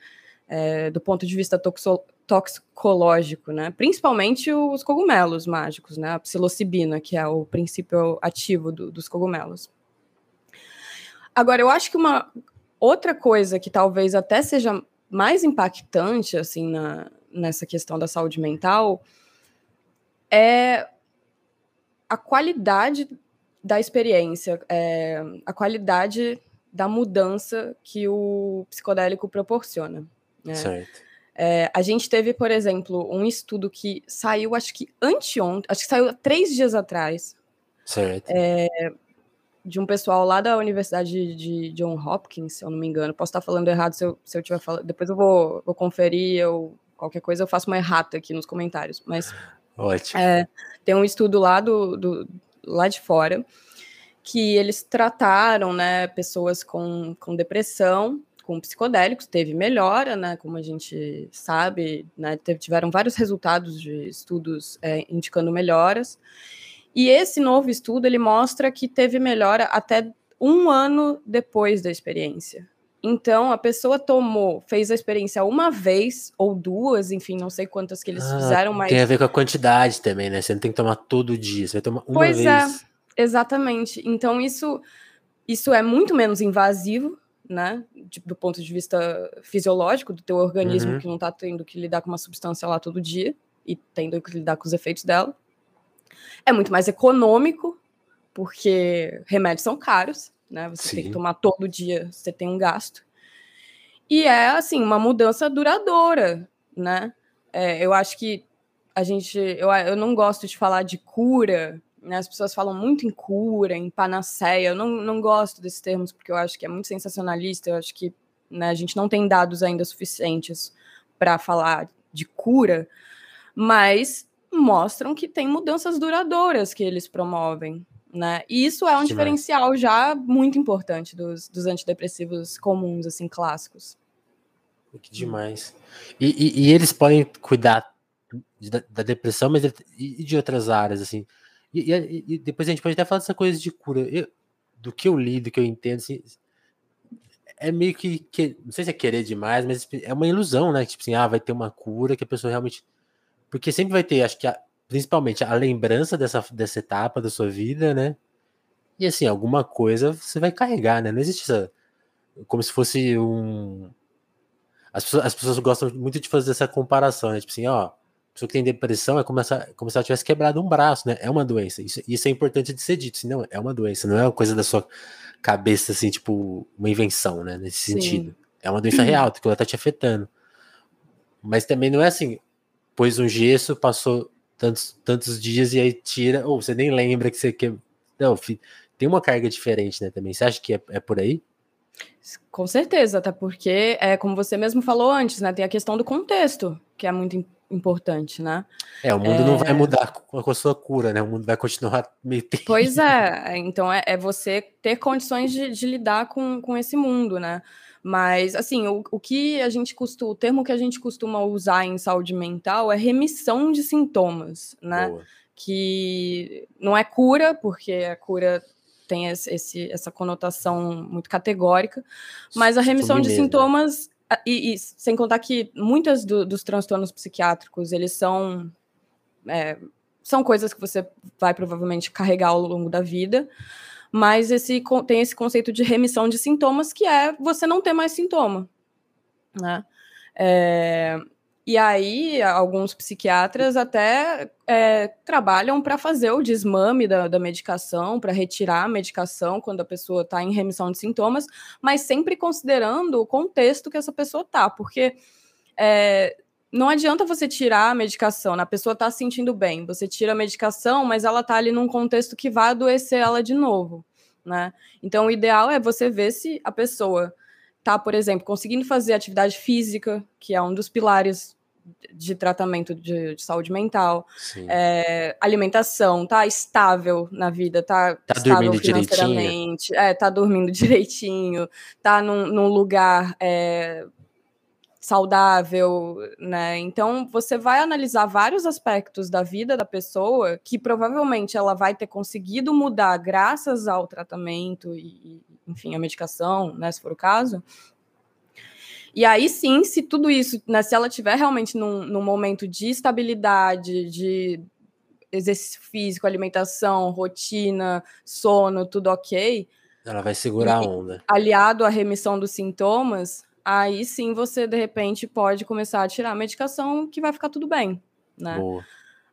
É, do ponto de vista toxo- toxicológico, né? Principalmente os cogumelos mágicos, né? A psilocibina, que é o princípio ativo do, dos cogumelos. Agora, eu acho que uma outra coisa que talvez até seja mais impactante, assim, na, nessa questão da saúde mental é a qualidade da experiência, é, a qualidade da mudança que o psicodélico proporciona, né? Certo. É, a gente teve, por exemplo, um estudo que saiu, acho que anteontem, acho que saiu há três dias atrás, certo. É, de um pessoal lá da Universidade de Johns Hopkins, se eu não me engano, posso estar falando errado se eu, se eu tiver falando, depois eu vou, vou conferir, eu, qualquer coisa eu faço uma errata aqui nos comentários, mas ótimo. É, tem um estudo lá, do, do, lá de fora que eles trataram, né, pessoas com, com depressão, com psicodélicos, teve melhora, né, como a gente sabe, né, teve, tiveram vários resultados de estudos, é, indicando melhoras, e esse novo estudo, ele mostra que teve melhora até um ano depois da experiência. Então, a pessoa tomou, fez a experiência uma vez ou duas, enfim, não sei quantas que eles ah, fizeram, mas... Tem a ver com a quantidade também, né? Você não tem que tomar todo dia, você vai tomar uma pois vez. Pois é, exatamente. Então, isso, isso é muito menos invasivo, né? De, do ponto de vista fisiológico do teu organismo, uhum, que não tá tendo que lidar com uma substância lá todo dia e tendo que lidar com os efeitos dela. É muito mais econômico, porque remédios são caros, né? Você, sim, tem que tomar todo dia, você tem um gasto. E é, assim, uma mudança duradoura, né? É, eu acho que a gente... Eu, eu não gosto de falar de cura, né? As pessoas falam muito em cura, em panaceia. Eu não, não gosto desses termos, porque eu acho que é muito sensacionalista. Eu acho que, né, a gente não tem dados ainda suficientes para falar de cura, mas mostram que tem mudanças duradouras que eles promovem, né? E isso é um, sim, diferencial já muito importante dos, dos antidepressivos comuns, assim, clássicos. Que demais. E, e, e eles podem cuidar da, da depressão, mas de, e de outras áreas, assim. E, e, e depois a gente pode até falar dessa coisa de cura. Eu, do que eu li, do que eu entendo, assim, é meio que, que... Não sei se é querer demais, mas é uma ilusão, né? Tipo assim, ah, vai ter uma cura que a pessoa realmente... Porque sempre vai ter, acho que... A, principalmente a lembrança dessa, dessa etapa da sua vida, né? E assim, alguma coisa você vai carregar, né? Não existe essa... Como se fosse um... As pessoas, as pessoas gostam muito de fazer essa comparação, né? Tipo assim, ó, a pessoa que tem depressão é como se, como se ela tivesse quebrado um braço, né? É uma doença. Isso, isso é importante de ser dito. Assim, não, é uma doença, não é uma coisa da sua cabeça, assim, tipo, uma invenção, né? Nesse, sim, sentido. É uma doença real, que ela tá te afetando. Mas também não é assim, pôs um gesso, passou... Tantos, tantos dias e aí tira, ou oh, você nem lembra que você quer. Não, tem uma carga diferente, né, também. Você acha que é, é por aí? Com certeza, até porque, é, como você mesmo falou antes, né, tem a questão do contexto, que é muito importante, né? É, o mundo é... não vai mudar com a sua cura, né? O mundo vai continuar meio tempo. Pois é, então é, é você ter condições de, de lidar com, com esse mundo, né? Mas, assim, o, o que a gente costuma, o termo que a gente costuma usar em saúde mental é remissão de sintomas, né? Boa. Que não é cura, porque a cura tem esse, esse, essa conotação muito categórica, mas a remissão de sintomas, e, e sem contar que muitos do, dos transtornos psiquiátricos, eles são, é, são coisas que você vai provavelmente carregar ao longo da vida, mas esse, tem esse conceito de remissão de sintomas, que é você não ter mais sintoma, né? É... E aí, alguns psiquiatras até é, trabalham para fazer o desmame da, da medicação, para retirar a medicação quando a pessoa está em remissão de sintomas, mas sempre considerando o contexto que essa pessoa está, porque é, não adianta você tirar a medicação, né? A pessoa está se sentindo bem, você tira a medicação, mas ela está ali num contexto que vai adoecer ela de novo, né? Então, o ideal é você ver se a pessoa... tá, por exemplo, conseguindo fazer atividade física, que é um dos pilares de tratamento de, de saúde mental, é, alimentação, tá estável na vida, tá, tá estável financeiramente, é, tá dormindo direitinho, tá num, num lugar é, saudável, né? Então, você vai analisar vários aspectos da vida da pessoa que provavelmente ela vai ter conseguido mudar graças ao tratamento e, enfim, a medicação, né, se for o caso. E aí sim, se tudo isso, né, se ela estiver realmente num, num momento de estabilidade, de exercício físico, alimentação, rotina, sono, tudo ok... Ela vai segurar a onda. Aliado à remissão dos sintomas... Aí sim você, de repente, pode começar a tirar a medicação que vai ficar tudo bem, né? Boa.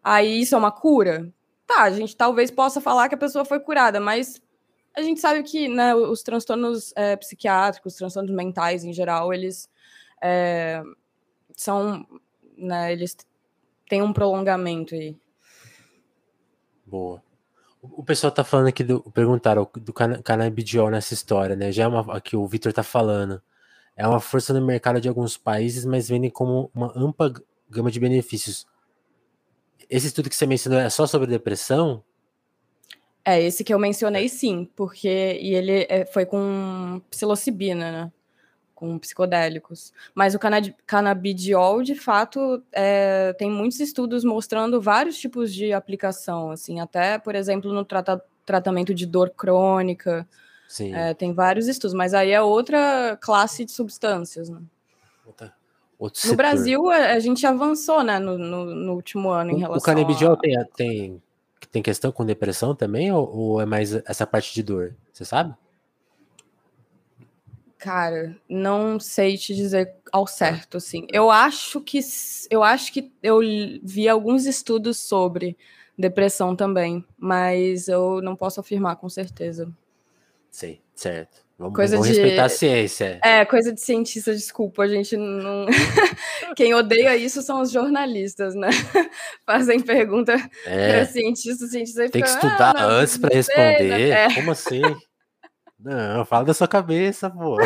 Aí isso é uma cura? Tá, a gente talvez possa falar que a pessoa foi curada, mas a gente sabe que, né, os transtornos é, psiquiátricos, os transtornos mentais em geral, eles é, são, né, eles têm um prolongamento aí. Boa. O pessoal tá falando aqui, do, perguntaram do can- canabidiol nessa história, né? Já é uma, aqui o Vitor tá falando. É uma força no mercado de alguns países, mas vendem como uma ampla gama de benefícios. Esse estudo que você mencionou é só sobre depressão? É, esse que eu mencionei sim, porque e ele é, foi com psilocibina, né? Com psicodélicos. Mas o cana- canabidiol, de fato, é, tem muitos estudos mostrando vários tipos de aplicação, assim, até, por exemplo, no trata- tratamento de dor crônica. Sim. É, tem vários estudos, mas aí é outra classe de substâncias, né? Outra, outro no setor. Brasil, a, a gente avançou, né, no, no, no último ano o, em relação... O canabidiol a... tem, tem, tem questão com depressão também, ou, ou é mais essa parte de dor? Você sabe? Cara, não sei te dizer ao certo, assim. Eu acho que eu, acho que eu vi alguns estudos sobre depressão também, mas eu não posso afirmar com certeza. Sei, certo. Vamos, coisa vamos de... respeitar a ciência. É, coisa de cientista, desculpa, a gente não... Quem odeia isso são os jornalistas, né? Fazem pergunta é. para cientista, cientista... Tem fica, que estudar ah, não, antes para responder, né? É. Como assim? Não, fala da sua cabeça, pô.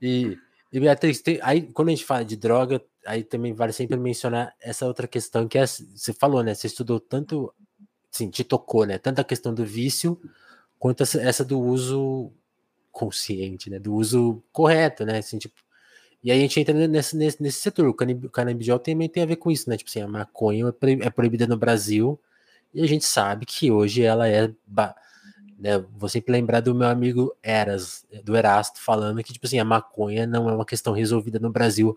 e, e Beatrix, tem, aí, quando a gente fala de droga, aí também vale sempre mencionar essa outra questão que é, você falou, né? Você estudou tanto, assim, te tocou, né? Tanto a questão do vício... quanto essa do uso consciente, né? Do uso correto, né? Assim, tipo, e aí a gente entra nesse, nesse, nesse setor. O canabidiol também tem a ver com isso, né? Tipo assim, a maconha é proibida no Brasil e a gente sabe que hoje ela é... Né? Vou sempre lembrar do meu amigo Eras, do Erasto, falando que tipo assim, a maconha não é uma questão resolvida no Brasil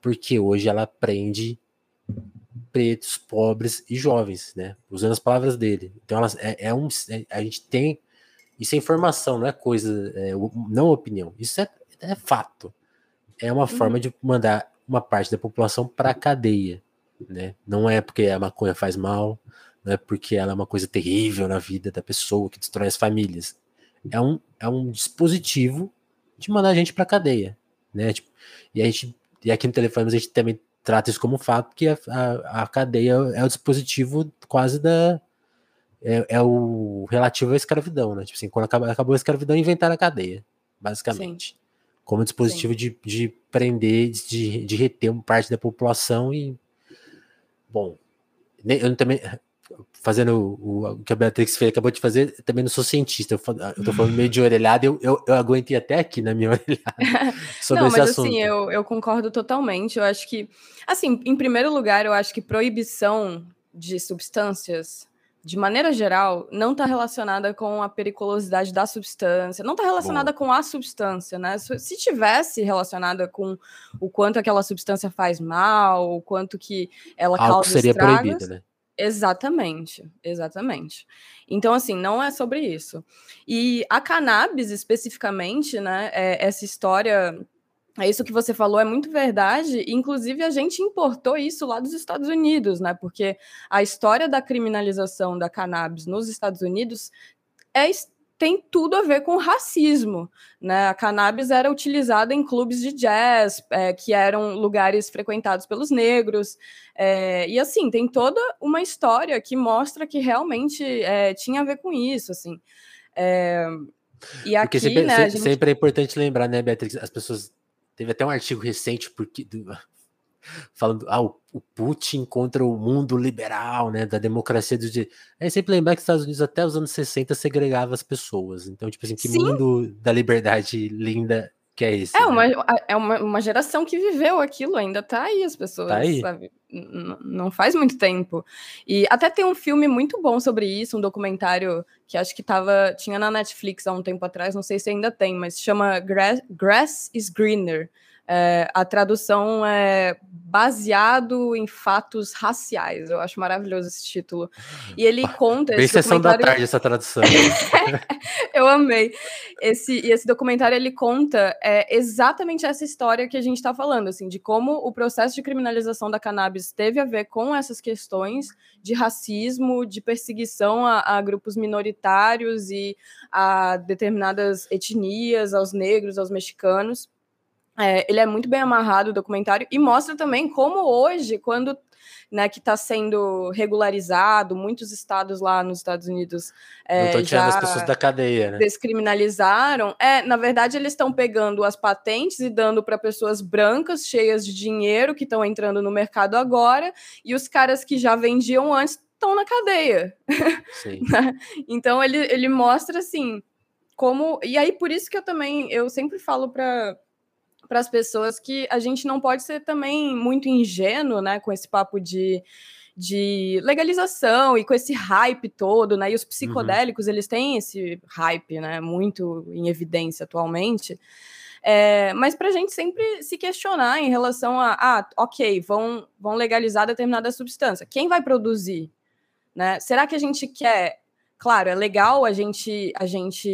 porque hoje ela prende pretos, pobres e jovens, né? Usando as palavras dele. Então, ela, é, é um, é, a gente tem... Isso é informação, não é coisa, é, não opinião. Isso é, é fato. É uma uhum. forma de mandar uma parte da população para a cadeia, né? Não é porque a maconha faz mal, não é porque ela é uma coisa terrível na vida da pessoa que destrói as famílias. É um, é um dispositivo de mandar a gente para a cadeia, né? Tipo, e, a gente, e aqui no Telefone a gente também trata isso como fato, que a, a, a cadeia é o dispositivo quase da... É, é o relativo à escravidão, né? Tipo assim, quando acabou, acabou a escravidão, inventaram a cadeia, basicamente. Sim. como dispositivo de, de prender, de, de reter uma parte da população. E, bom, eu também, fazendo o, o que a Beatrix fez, acabou de fazer, eu também não sou cientista, eu, eu tô falando meio de orelhada, eu, eu, eu aguentei até aqui na minha orelhada sobre não, esse mas, assunto. Assim, eu, eu concordo totalmente, eu acho que, assim, em primeiro lugar, eu acho que proibição de substâncias, de maneira geral, não está relacionada com a periculosidade da substância, não está relacionada Bom. com a substância, né? Se tivesse relacionada com o quanto aquela substância faz mal, o quanto que ela Algo causa seria estragos... proibido, né? Exatamente, exatamente. Então, assim, não é sobre isso. E a cannabis, especificamente, né, é essa história... É isso que você falou, é muito verdade. Inclusive, a gente importou isso lá dos Estados Unidos, né? Porque a história da criminalização da cannabis nos Estados Unidos é, tem tudo a ver com racismo, né? A cannabis era utilizada em clubes de jazz, é, que eram lugares frequentados pelos negros. É, e, assim, tem toda uma história que mostra que realmente é, tinha a ver com isso, assim. É, e aqui, Porque sempre, né, sempre, a gente... sempre é importante lembrar, né, Beatrix? As pessoas... Teve até um artigo recente porque, do, falando ah, o, o Putin contra o mundo liberal, né, da democracia do direito. É sempre lembrar que os Estados Unidos até os anos sessenta segregava as pessoas. Então, tipo assim, que Sim. mundo da liberdade linda que é esse? É, né? uma, é uma, uma geração que viveu aquilo, ainda tá aí as pessoas, tá aí. Sabe? Não faz muito tempo. E até tem um filme muito bom sobre isso, um documentário que acho que tava, tinha na Netflix há um tempo atrás, não sei se ainda tem, mas chama Grass, Grass is Greener. É, a tradução é baseado em fatos raciais. Eu acho maravilhoso esse título. E ele conta... Bem esse sessão documentário... da tarde, essa tradução. Eu amei. Esse, e esse documentário, ele conta é, exatamente essa história que a gente está falando, assim, de como o processo de criminalização da cannabis teve a ver com essas questões de racismo, de perseguição a, a grupos minoritários e a determinadas etnias, aos negros, aos mexicanos. É, ele é muito bem amarrado, o documentário, e mostra também como hoje, quando, né, que está sendo regularizado, muitos estados lá nos Estados Unidos é, Não já as pessoas da cadeia, né? descriminalizaram. É, na verdade, eles estão pegando as patentes e dando para pessoas brancas, cheias de dinheiro, que estão entrando no mercado agora, e os caras que já vendiam antes estão na cadeia. Sim. Então, ele, ele mostra, assim, como... E aí, por isso que eu também, eu sempre falo para... para as pessoas que a gente não pode ser também muito ingênuo, né, com esse papo de, de legalização e com esse hype todo, né, e os psicodélicos, uhum. eles têm esse hype, né, muito em evidência atualmente, é, mas para a gente sempre se questionar em relação a, ah, ok, vão, vão legalizar determinada substância, quem vai produzir, né, será que a gente quer, claro, é legal a gente, a gente...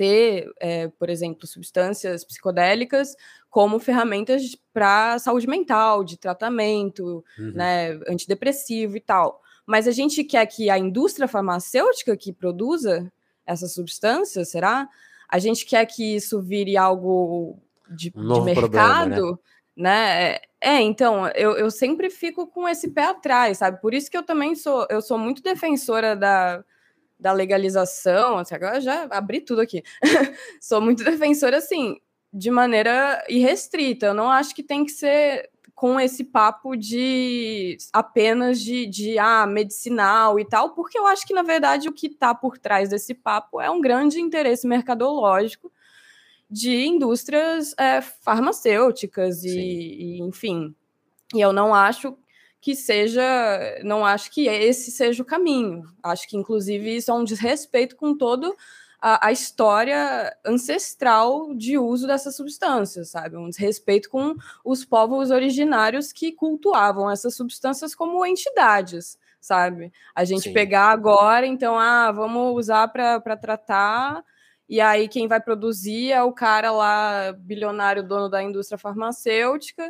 ter, é, por exemplo, substâncias psicodélicas como ferramentas para saúde mental, de tratamento, uhum. né, antidepressivo e tal. Mas a gente quer que a indústria farmacêutica que produza essas substâncias, será? A gente quer que isso vire algo de, um de mercado... Problema, né? Né? É, então, eu, eu sempre fico com esse pé atrás, sabe? Por isso que eu também sou, eu sou muito defensora da... da legalização, assim, agora já abri tudo aqui, sou muito defensora, assim, de maneira irrestrita, eu não acho que tem que ser com esse papo de apenas de, de ah, medicinal e tal, porque eu acho que, na verdade, o que está por trás desse papo é um grande interesse mercadológico de indústrias é, farmacêuticas e, e, enfim, e eu não acho... que seja, não acho que esse seja o caminho, acho que inclusive isso é um desrespeito com toda a história ancestral de uso dessas substâncias, sabe, um desrespeito com os povos originários que cultuavam essas substâncias como entidades, sabe, a gente Sim. pegar agora, então, ah, vamos usar para tratar... E aí quem vai produzir é o cara lá, bilionário, dono da indústria farmacêutica.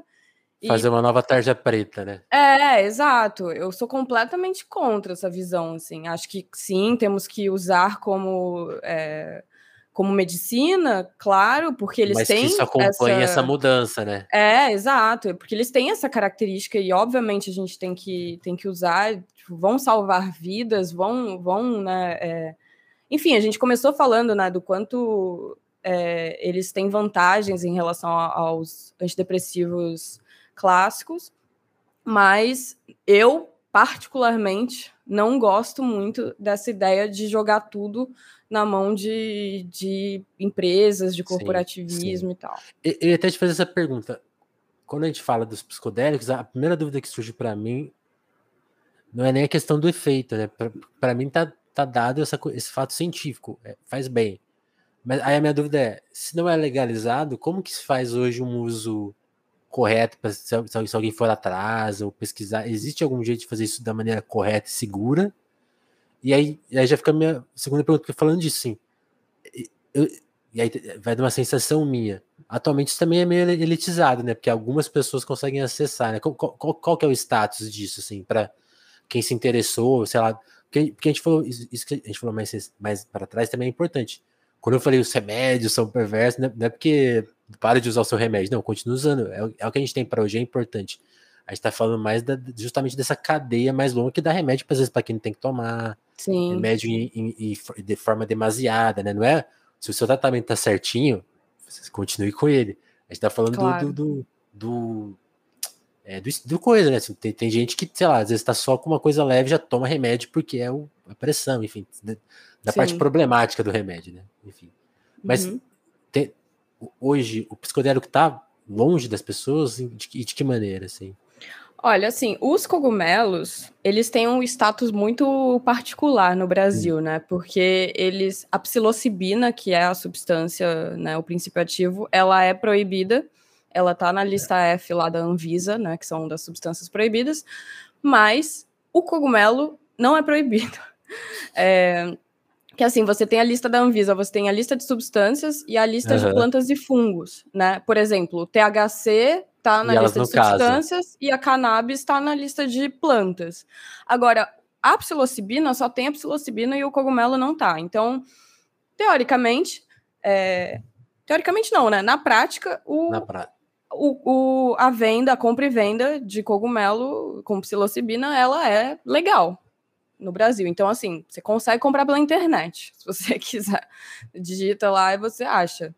Fazer e... uma nova tarja preta, né? É, é, exato. Eu sou completamente contra essa visão, assim. Acho que, sim, temos que usar como, é, como medicina, claro, porque eles Mas têm... Mas que isso acompanha essa... essa mudança, né? É, exato. Porque eles têm essa característica e, obviamente, a gente tem que, tem que usar. Tipo, vão salvar vidas, vão... vão né, é... Enfim, a gente começou falando, né, do quanto... é, eles têm vantagens em relação a, aos antidepressivos clássicos, mas eu, particularmente, não gosto muito dessa ideia de jogar tudo na mão de, de empresas, de corporativismo, sim, sim, e tal. E, e até te fazer essa pergunta. Quando a gente fala dos psicodélicos, a primeira dúvida que surge para mim não é nem a questão do efeito, né? Para mim tá, tá dado essa, esse fato científico, é, faz bem. Mas aí a minha dúvida é, se não é legalizado, como que se faz hoje um uso correto, pra, se, se alguém for atrás ou pesquisar, existe algum jeito de fazer isso da maneira correta e segura? E aí, aí já fica a minha segunda pergunta, porque falando disso, sim, eu, e aí vai de uma sensação minha. Atualmente isso também é meio elitizado, né? Porque algumas pessoas conseguem acessar, né? Qual, qual, qual que é o status disso, assim, para quem se interessou, sei lá, porque, porque a gente falou, isso que a gente falou mais, mais para trás também é importante. Quando eu falei os remédios são perversos, né? Não é porque para de usar o seu remédio, não, continua usando, é, é o que a gente tem para hoje, é importante. A gente tá falando mais da, justamente dessa cadeia mais longa que dá remédio, às vezes, para quem não tem que tomar, sim, remédio em, em, em, de forma demasiada, né? Não é, se o seu tratamento tá certinho, você continue com ele. A gente tá falando, claro, do, do, do, é, do, do coisa, né? Assim, tem, tem gente que, sei lá, às vezes tá só com uma coisa leve, já toma remédio porque é o, a pressão, enfim, da, da parte problemática do remédio, né? Enfim. Mas uhum. te, hoje, o psicodélico tá longe das pessoas e de, de que maneira, assim? Olha, assim, os cogumelos, eles têm um status muito particular no Brasil, hum. né? Porque eles, a psilocibina, que é a substância, né, o princípio ativo, ela é proibida, ela tá na lista F lá da Anvisa, né, que são das substâncias proibidas, mas o cogumelo não é proibido. É, que assim, você tem a lista da Anvisa, você tem a lista de substâncias e a lista uhum. de plantas e fungos, né? Por exemplo, o T H C... tá na lista de substâncias, caso. E a cannabis está na lista de plantas. Agora, a psilocibina, só tem a psilocibina e o cogumelo não tá. Então, teoricamente, é... teoricamente não, né? Na prática, o... Na pra... o, o... a venda, a compra e venda de cogumelo com psilocibina, ela é legal no Brasil. Então, assim, você consegue comprar pela internet, se você quiser. Digita lá e você acha.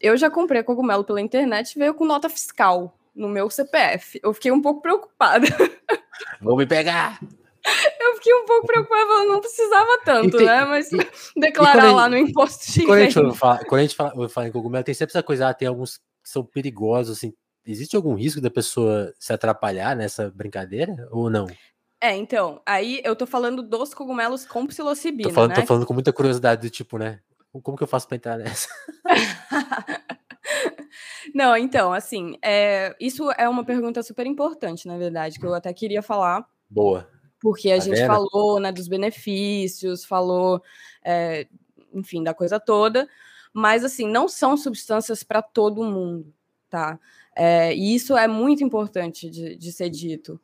Eu já comprei cogumelo pela internet e veio com nota fiscal no meu C P F. Eu fiquei um pouco preocupada. Vou me pegar! Eu fiquei um pouco preocupada, eu não precisava tanto, tem, né? Mas e, declarar e lá gente, no imposto de quando renda. A gente fala, quando a gente fala, fala em cogumelo, tem sempre essa coisa, ah, tem alguns que são perigosos, assim. Existe algum risco da pessoa se atrapalhar nessa brincadeira ou não? É, então, aí eu tô falando dos cogumelos com psilocibina, tô falando, né? Tô falando com muita curiosidade do tipo, né? Como que eu faço pra entrar nessa? Não, então, assim, é, isso é uma pergunta super importante, na verdade, que eu até queria falar. Boa. Porque a tá gente vendo? Falou, né, dos benefícios, falou, é, enfim, da coisa toda, mas, assim, não são substâncias para todo mundo, tá? É, e isso é muito importante de, de ser dito,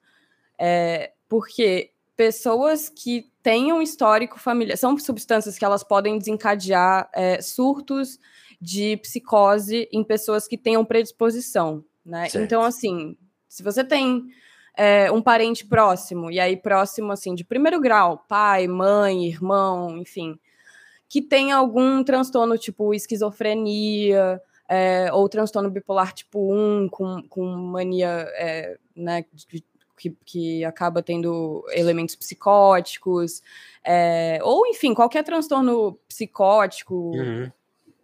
é, porque... pessoas que tenham histórico familiar... São substâncias que elas podem desencadear é, surtos de psicose em pessoas que tenham predisposição, né? Certo. Então, assim, se você tem é, um parente próximo, e aí próximo, assim, de primeiro grau, pai, mãe, irmão, enfim, que tem algum transtorno tipo esquizofrenia... É, ou transtorno bipolar tipo um, com, com mania, é, né... De, Que, que acaba tendo elementos psicóticos, é, ou, enfim, qualquer transtorno psicótico, uhum.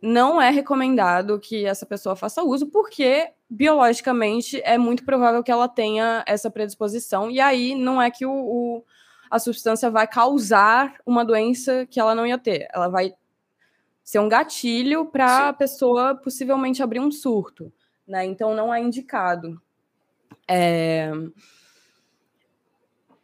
não é recomendado que essa pessoa faça uso, porque, biologicamente, é muito provável que ela tenha essa predisposição, e aí não é que o, o, a substância vai causar uma doença que ela não ia ter, ela vai ser um gatilho para a pessoa possivelmente abrir um surto, né? Então não é indicado. É...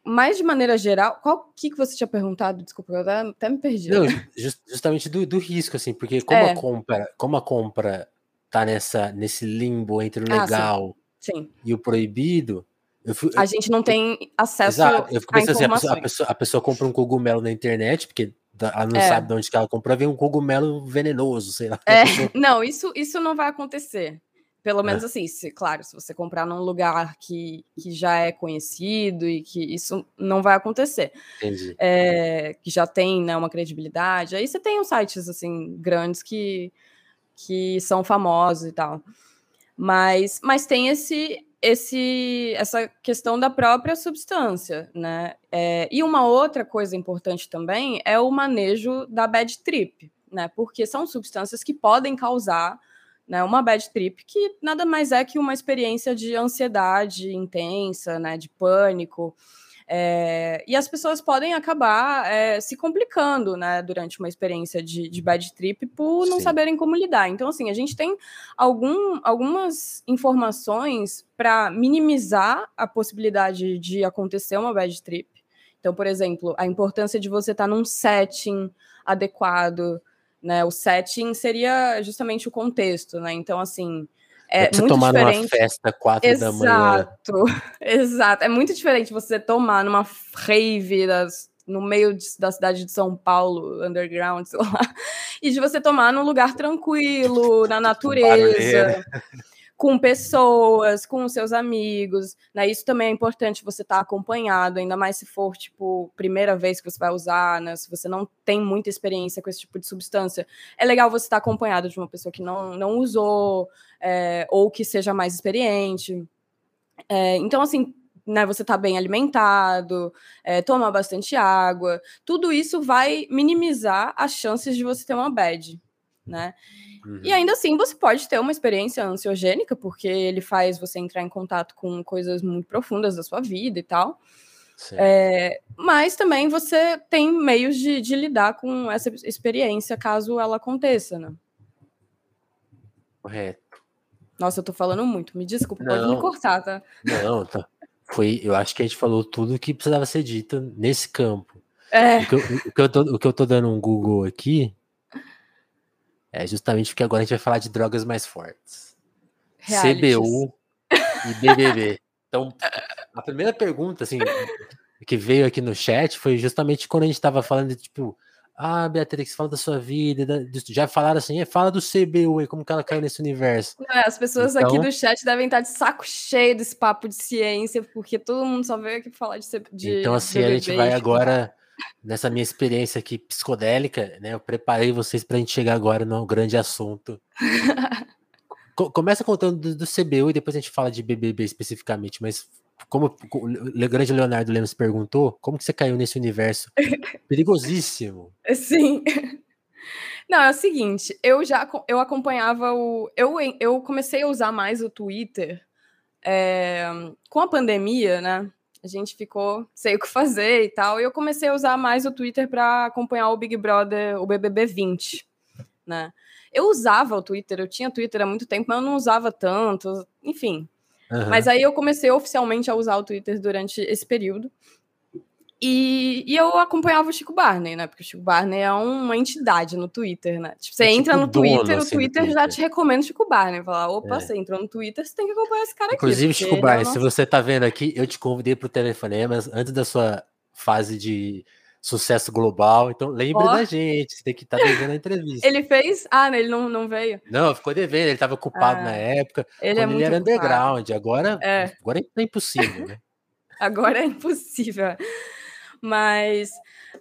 Mas, de maneira geral, qual que, que você tinha perguntado? Desculpa, eu até, até me perdi. Não, just, justamente do, do risco, assim, porque como, é. a compra, como a compra tá nessa, nesse limbo entre o legal ah, sim. Sim. e o proibido... Eu, eu, a gente não tem acesso exato, eu fico a pensando assim, a pessoa, a, pessoa, a pessoa compra um cogumelo na internet, porque ela não é. sabe de onde que ela comprou, vem um cogumelo venenoso, sei lá. É, não, isso, isso não vai acontecer. Pelo menos assim, se, claro, se você comprar num lugar que, que já é conhecido e que isso não vai acontecer. Entendi. É, que já tem, né, uma credibilidade. Aí você tem uns sites, assim, grandes que, que são famosos e tal. Mas, mas tem esse, esse, essa questão da própria substância, né? É, e uma outra coisa importante também é o manejo da bad trip, né? Porque são substâncias que podem causar, né, uma bad trip, que nada mais é que uma experiência de ansiedade intensa, né, de pânico. É, e as pessoas podem acabar é, se complicando, né, durante uma experiência de, de bad trip por não Sim. saberem como lidar. Então, assim, a gente tem algum, algumas informações para minimizar a possibilidade de acontecer uma bad trip. Então, por exemplo, a importância de você estar num setting adequado, né? O setting seria justamente o contexto, né? Então, assim, é muito tomar diferente... numa festa quatro exato, da manhã. Exato, exato. É muito diferente você tomar numa rave das, no meio de, da cidade de São Paulo, underground, sei lá, e de você tomar num lugar tranquilo, na natureza, com pessoas, com seus amigos, né? Isso também é importante, você estar tá acompanhado, ainda mais se for, tipo, primeira vez que você vai usar, né? Se você não tem muita experiência com esse tipo de substância, é legal você estar tá acompanhado de uma pessoa que não, não usou, é, ou que seja mais experiente. É, então, assim, né, você tá bem alimentado, é, tomar bastante água, tudo isso vai minimizar as chances de você ter uma bad, né? Uhum. E ainda assim você pode ter uma experiência ansiogênica, porque ele faz você entrar em contato com coisas muito profundas da sua vida e tal. É, mas também você tem meios de, de lidar com essa experiência caso ela aconteça, né? Correto. Nossa, eu tô falando muito, me desculpa, não, pode me cortar, tá? Não, tá. Foi, eu acho que a gente falou tudo que precisava ser dito nesse campo. É. O que eu, o que eu, tô, o que eu tô dando um Google aqui é justamente porque agora a gente vai falar de drogas mais fortes. Realities. C B U e B B B. Então, a primeira pergunta, assim, que veio aqui no chat foi justamente quando a gente estava falando de, tipo, ah, Beatrix, fala da sua vida. Da... Já falaram assim, fala do C B U e como que ela caiu nesse universo. Não, as pessoas então... aqui do chat devem estar de saco cheio desse papo de ciência, porque todo mundo só veio aqui falar de C B U. Então, assim, B B B, a gente vai agora... Nessa minha experiência aqui psicodélica, né? Eu preparei vocês pra gente chegar agora no grande assunto. Começa contando do, do C B U e depois a gente fala de B B B especificamente, mas como o grande Leonardo Lemos perguntou, como que você caiu nesse universo perigosíssimo? Sim. Não, é o seguinte, eu já eu acompanhava o... Eu, eu comecei a usar mais o Twitter é, com a pandemia, né? A gente ficou sem o que fazer e tal. E eu comecei a usar mais o Twitter para acompanhar o Big Brother, o B B B vinte, né? Eu usava o Twitter, eu tinha Twitter há muito tempo, mas eu não usava tanto, enfim. Uhum. Mas aí eu comecei oficialmente a usar o Twitter durante esse período. E, e eu acompanhava o Chico Buarque, né? Porque o Chico Buarque é uma entidade no Twitter, né? Tipo, você é entra tipo no Twitter, o Twitter já te recomenda o Chico Buarque. Fala, opa, é. Você entrou no Twitter, você tem que acompanhar esse cara Inclusive, aqui. Inclusive, Chico Buarque, é nosso... se você tá vendo aqui, eu te convidei pro telefonema antes da sua fase de sucesso global. Então, lembre oh. da gente, você tem que estar tá devendo a entrevista. Ele fez? Ah, ele não, não veio? Não, ficou devendo, ele tava ocupado ah. na época. Ele, é ele muito era ocupado. Underground, agora é agora é impossível, né? Agora é impossível. Mas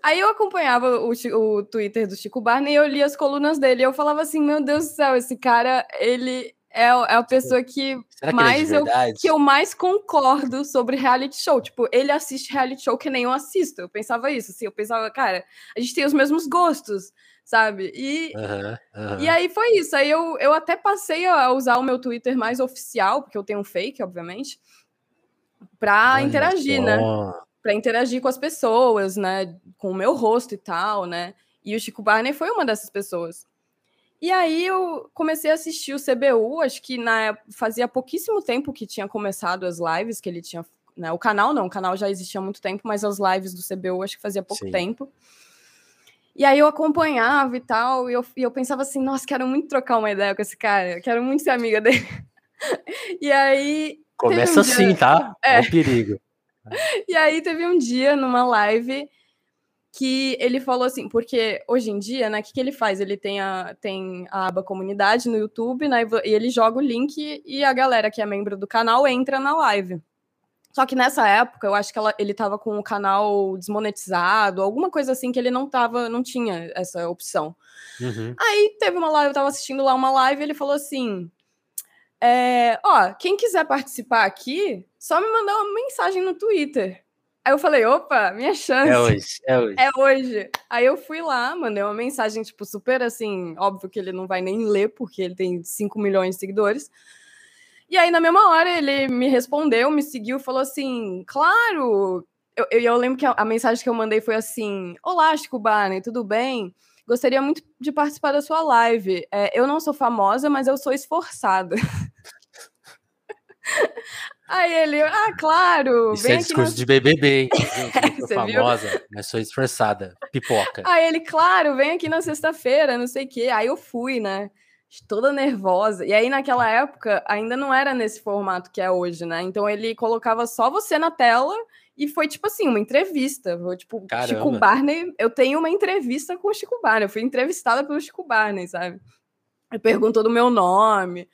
aí eu acompanhava o, o Twitter do Chico Buarque e eu li as colunas dele. E eu falava assim, meu Deus do céu, esse cara, ele é, é a pessoa que, mais que, é eu, que eu mais concordo sobre reality show. Tipo, ele assiste reality show que nem eu assisto. Eu pensava isso, assim, eu pensava, cara, a gente tem os mesmos gostos, sabe? E, uhum, uhum. e aí foi isso. Aí eu, eu até passei a usar o meu Twitter mais oficial, porque eu tenho um fake, obviamente, pra Olha interagir, só. né? Para interagir com as pessoas, né? Com o meu rosto e tal, né? E o Chico Buarque foi uma dessas pessoas. E aí eu comecei a assistir o C B U, acho que na, fazia pouquíssimo tempo que tinha começado as lives que ele tinha... Né? O canal não, o canal já existia há muito tempo, mas as lives do C B U acho que fazia pouco Sim. tempo. E aí eu acompanhava e tal, e eu, e eu pensava assim, nossa, quero muito trocar uma ideia com esse cara, quero muito ser amiga dele. E aí... Começa um dia... assim, tá? É, é um perigo. E aí teve um dia numa live que ele falou assim, porque hoje em dia, né, o que, que ele faz? Ele tem a, tem a aba comunidade no YouTube, né, e ele joga o link e a galera que é membro do canal entra na live. Só que nessa época, eu acho que ela, ele tava com o canal desmonetizado, alguma coisa assim que ele não tava, não tinha essa opção. Uhum. Aí teve uma live, eu tava assistindo lá uma live e ele falou assim, é, ó, quem quiser participar aqui, só me mandar uma mensagem no Twitter. Aí eu falei, opa, minha chance. É hoje, é hoje. É hoje. Aí eu fui lá, mandei uma mensagem, tipo, super assim, óbvio que ele não vai nem ler, porque ele tem cinco milhões de seguidores. E aí, na mesma hora, ele me respondeu, me seguiu, falou assim, claro! Eu, eu, eu lembro que a, a mensagem que eu mandei foi assim, olá, Chico Buarque, tudo bem? Gostaria muito de participar da sua live. É, eu não sou famosa, mas eu sou esforçada. Aí ele, ah, claro! Isso é discurso na... de B B B, hein? Gente, eu sou famosa, viu? Mas sou esforçada. Pipoca. Aí ele, claro, vem aqui na sexta-feira, não sei o quê. Aí eu fui, né? Toda nervosa, e aí naquela época ainda não era nesse formato que é hoje, né, então ele colocava só você na tela, e foi tipo assim, uma entrevista, foi, tipo, caramba. Chico Buarque, eu tenho uma entrevista com o Chico Buarque, eu fui entrevistada pelo Chico Buarque, sabe, ele perguntou do meu nome,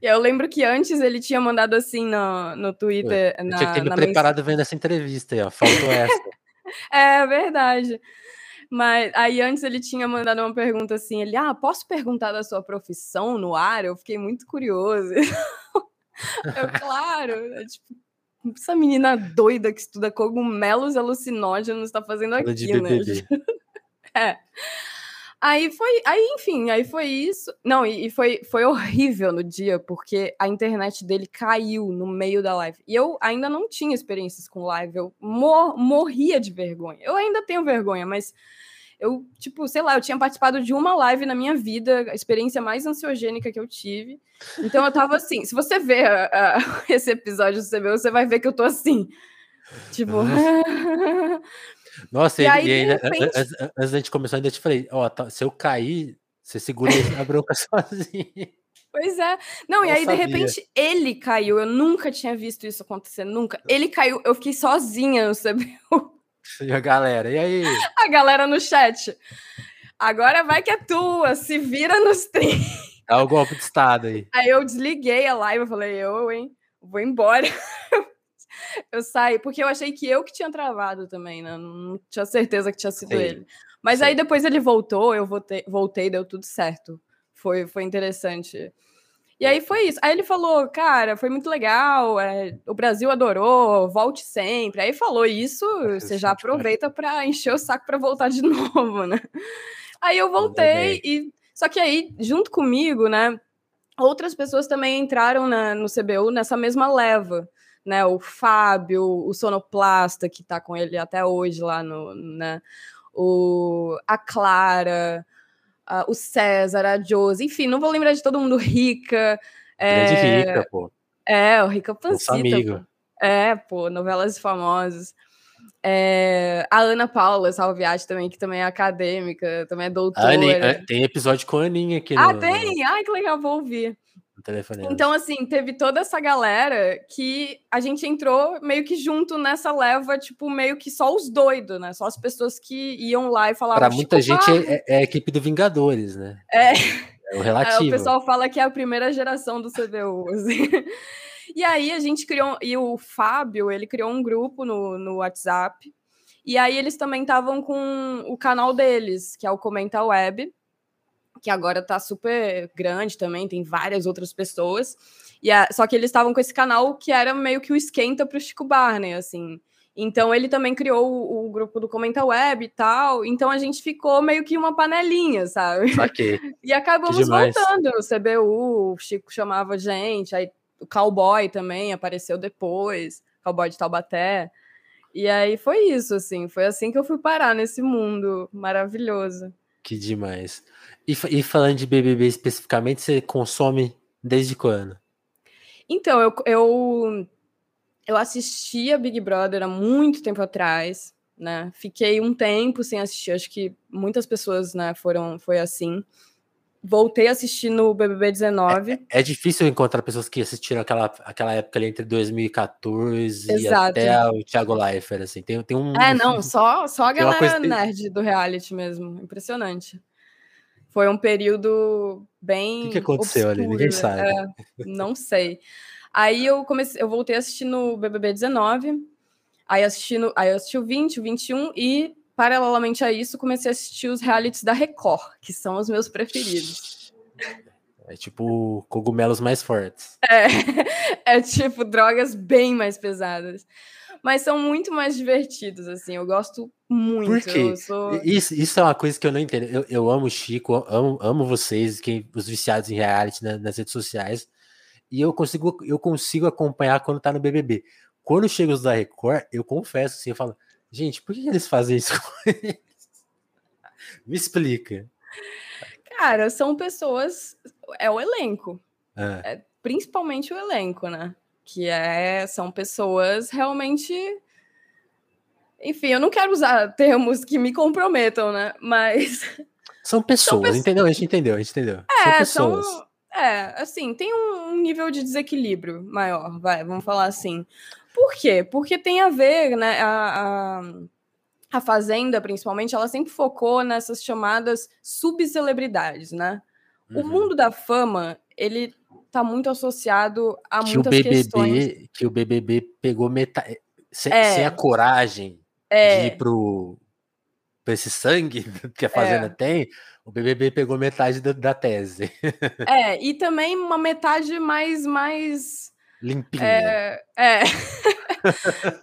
e eu lembro que antes ele tinha mandado assim no, no Twitter, eu na, tinha que ter me preparado mens... vendo essa entrevista aí, ó, faltou essa. É verdade. Mas aí antes ele tinha mandado uma pergunta assim, ele, ah, posso perguntar da sua profissão no ar? Eu fiquei muito curioso. Eu, claro, eu, tipo, essa menina doida que estuda cogumelos alucinógenos está fazendo aqui, né? É. Aí foi, aí enfim, aí foi isso. Não, e, e foi, foi horrível no dia, porque a internet dele caiu no meio da live. E eu ainda não tinha experiências com live, eu mor- morria de vergonha. Eu ainda tenho vergonha, mas eu, tipo, sei lá, eu tinha participado de uma live na minha vida, a experiência mais ansiogênica que eu tive. Então eu tava assim, se você ver uh, esse episódio do C B U, você vai ver que eu tô assim, tipo... Nossa, e, e aí, e ainda, repente... antes, antes da gente começar, ainda te falei, ó, se eu cair, você segura a bronca sozinho. Pois é. Não, não e aí, sabia. De repente, ele caiu. Eu nunca tinha visto isso acontecer, nunca. Ele caiu, eu fiquei sozinha no C B U. E a galera, e aí? A galera no chat. Agora vai que é tua, se vira nos trinta. Dá o golpe de estado aí. Aí eu desliguei a live, eu falei, eu, hein, vou embora. Eu saí, porque eu achei que eu que tinha travado também, né? Não tinha certeza que tinha sido Sim. ele. Mas Sim. aí depois ele voltou, eu voltei, voltei, deu tudo certo. Foi, foi interessante. E aí foi isso. Aí ele falou, cara, foi muito legal, é, o Brasil adorou, volte sempre. Aí falou isso, é, você já aproveita para encher o saco para voltar de novo, né? Aí eu voltei, e só que aí, junto comigo, né, outras pessoas também entraram na, no C B U nessa mesma leva. Né, o Fábio, o Sonoplasta, que tá com ele até hoje lá no, né, o, a Clara, a, o César, a Josi, enfim, não vou lembrar de todo mundo, Rica, grande é, Rica, pô. É, o Rica Pancita, amigo. Pô. É, pô, novelas famosas, é, a Ana Paula Salviati também, que também é acadêmica, também é doutora. Aninha, tem episódio com a Aninha aqui. Ah, no... tem? Ai, que legal, vou ouvir. Então, assim, teve toda essa galera que a gente entrou meio que junto nessa leva, tipo, meio que só os doidos, né? Só as pessoas que iam lá e falavam... Pra muita gente é, é a equipe do Vingadores, né? É. É o relativo. É, o pessoal fala que é a primeira geração do C B U, assim. E aí a gente criou... E o Fábio, ele criou um grupo no, no WhatsApp. E aí eles também estavam com o canal deles, que é o Comenta Web, que agora tá super grande também, tem várias outras pessoas, e a, só que eles estavam com esse canal que era meio que o esquenta pro Chico Buarque, assim. Então ele também criou o, o grupo do Comenta Web e tal, então a gente ficou meio que uma panelinha, sabe? Okay. E acabamos voltando, o C B U, o Chico chamava a gente, aí o Cowboy também apareceu depois, Cowboy de Taubaté, e aí foi isso, assim, foi assim que eu fui parar nesse mundo maravilhoso. Que demais. E, e falando de B B B especificamente, você consome desde quando? Então, eu, eu, eu assistia Big Brother há muito tempo atrás, né? Fiquei um tempo sem assistir, acho que muitas pessoas, né, foram, foi assim. Voltei a assistir no B B B dezenove. É, é difícil encontrar pessoas que assistiram aquela, aquela época ali entre dois mil e quatorze Exato. E até o Thiago Leifert, assim. Tem, tem um... É, não, só, só a galera nerd do reality mesmo. Impressionante. Foi um período bem... O que, que aconteceu obscuro, ali? Ninguém sabe. É, não sei. Aí eu comecei, eu voltei assistindo o B B B dezenove, aí assisti, no, aí eu assisti o vinte, o vinte e um e, paralelamente a isso, comecei a assistir os realities da Record, que são os meus preferidos. É tipo cogumelos mais fortes. É, é tipo drogas bem mais pesadas. Mas são muito mais divertidos, assim, eu gosto muito. Por quê? Sou... Isso, isso é uma coisa que eu não entendo. Eu, eu amo o Chico, amo, amo vocês, quem, os viciados em reality na, nas redes sociais. E eu consigo, eu consigo acompanhar quando tá no B B B. Quando chega os da Record, eu confesso, assim, eu falo, gente, por que eles fazem isso com eles? Me explica. Cara, são pessoas... É o elenco. Ah. É principalmente o elenco, né? Que é, são pessoas realmente... Enfim, eu não quero usar termos que me comprometam, né? Mas... São pessoas, são pessoas... entendeu? A gente entendeu, a gente entendeu. É, são pessoas. São, é, assim, tem um nível de desequilíbrio maior, vai, vamos falar assim. Por quê? Porque tem a ver, né, a, a, a Fazenda, principalmente, ela sempre focou nessas chamadas subcelebridades, né? Uhum. O mundo da fama, ele... tá muito associado a que muitas o B B B, questões. Que o B B B pegou metade... Sem, é. sem a coragem é. de ir pro, pra esse sangue que a Fazenda é. tem, o B B B pegou metade da, da tese. É, e também uma metade mais... mais limpinha. É, é.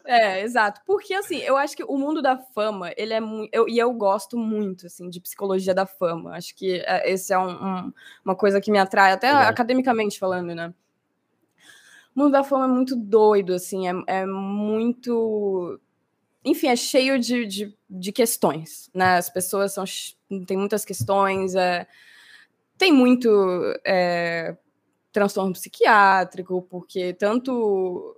É, exato. Porque, assim, eu acho que o mundo da fama, ele é muito... Eu, e eu gosto muito, assim, de psicologia da fama. Acho que é, esse é um, um, uma coisa que me atrai, até é. academicamente falando, né? O mundo da fama é muito doido, assim, é, é muito... Enfim, é cheio de, de, de questões, né? As pessoas são... Tem muitas questões, é... Tem muito é... transtorno psiquiátrico, porque tanto...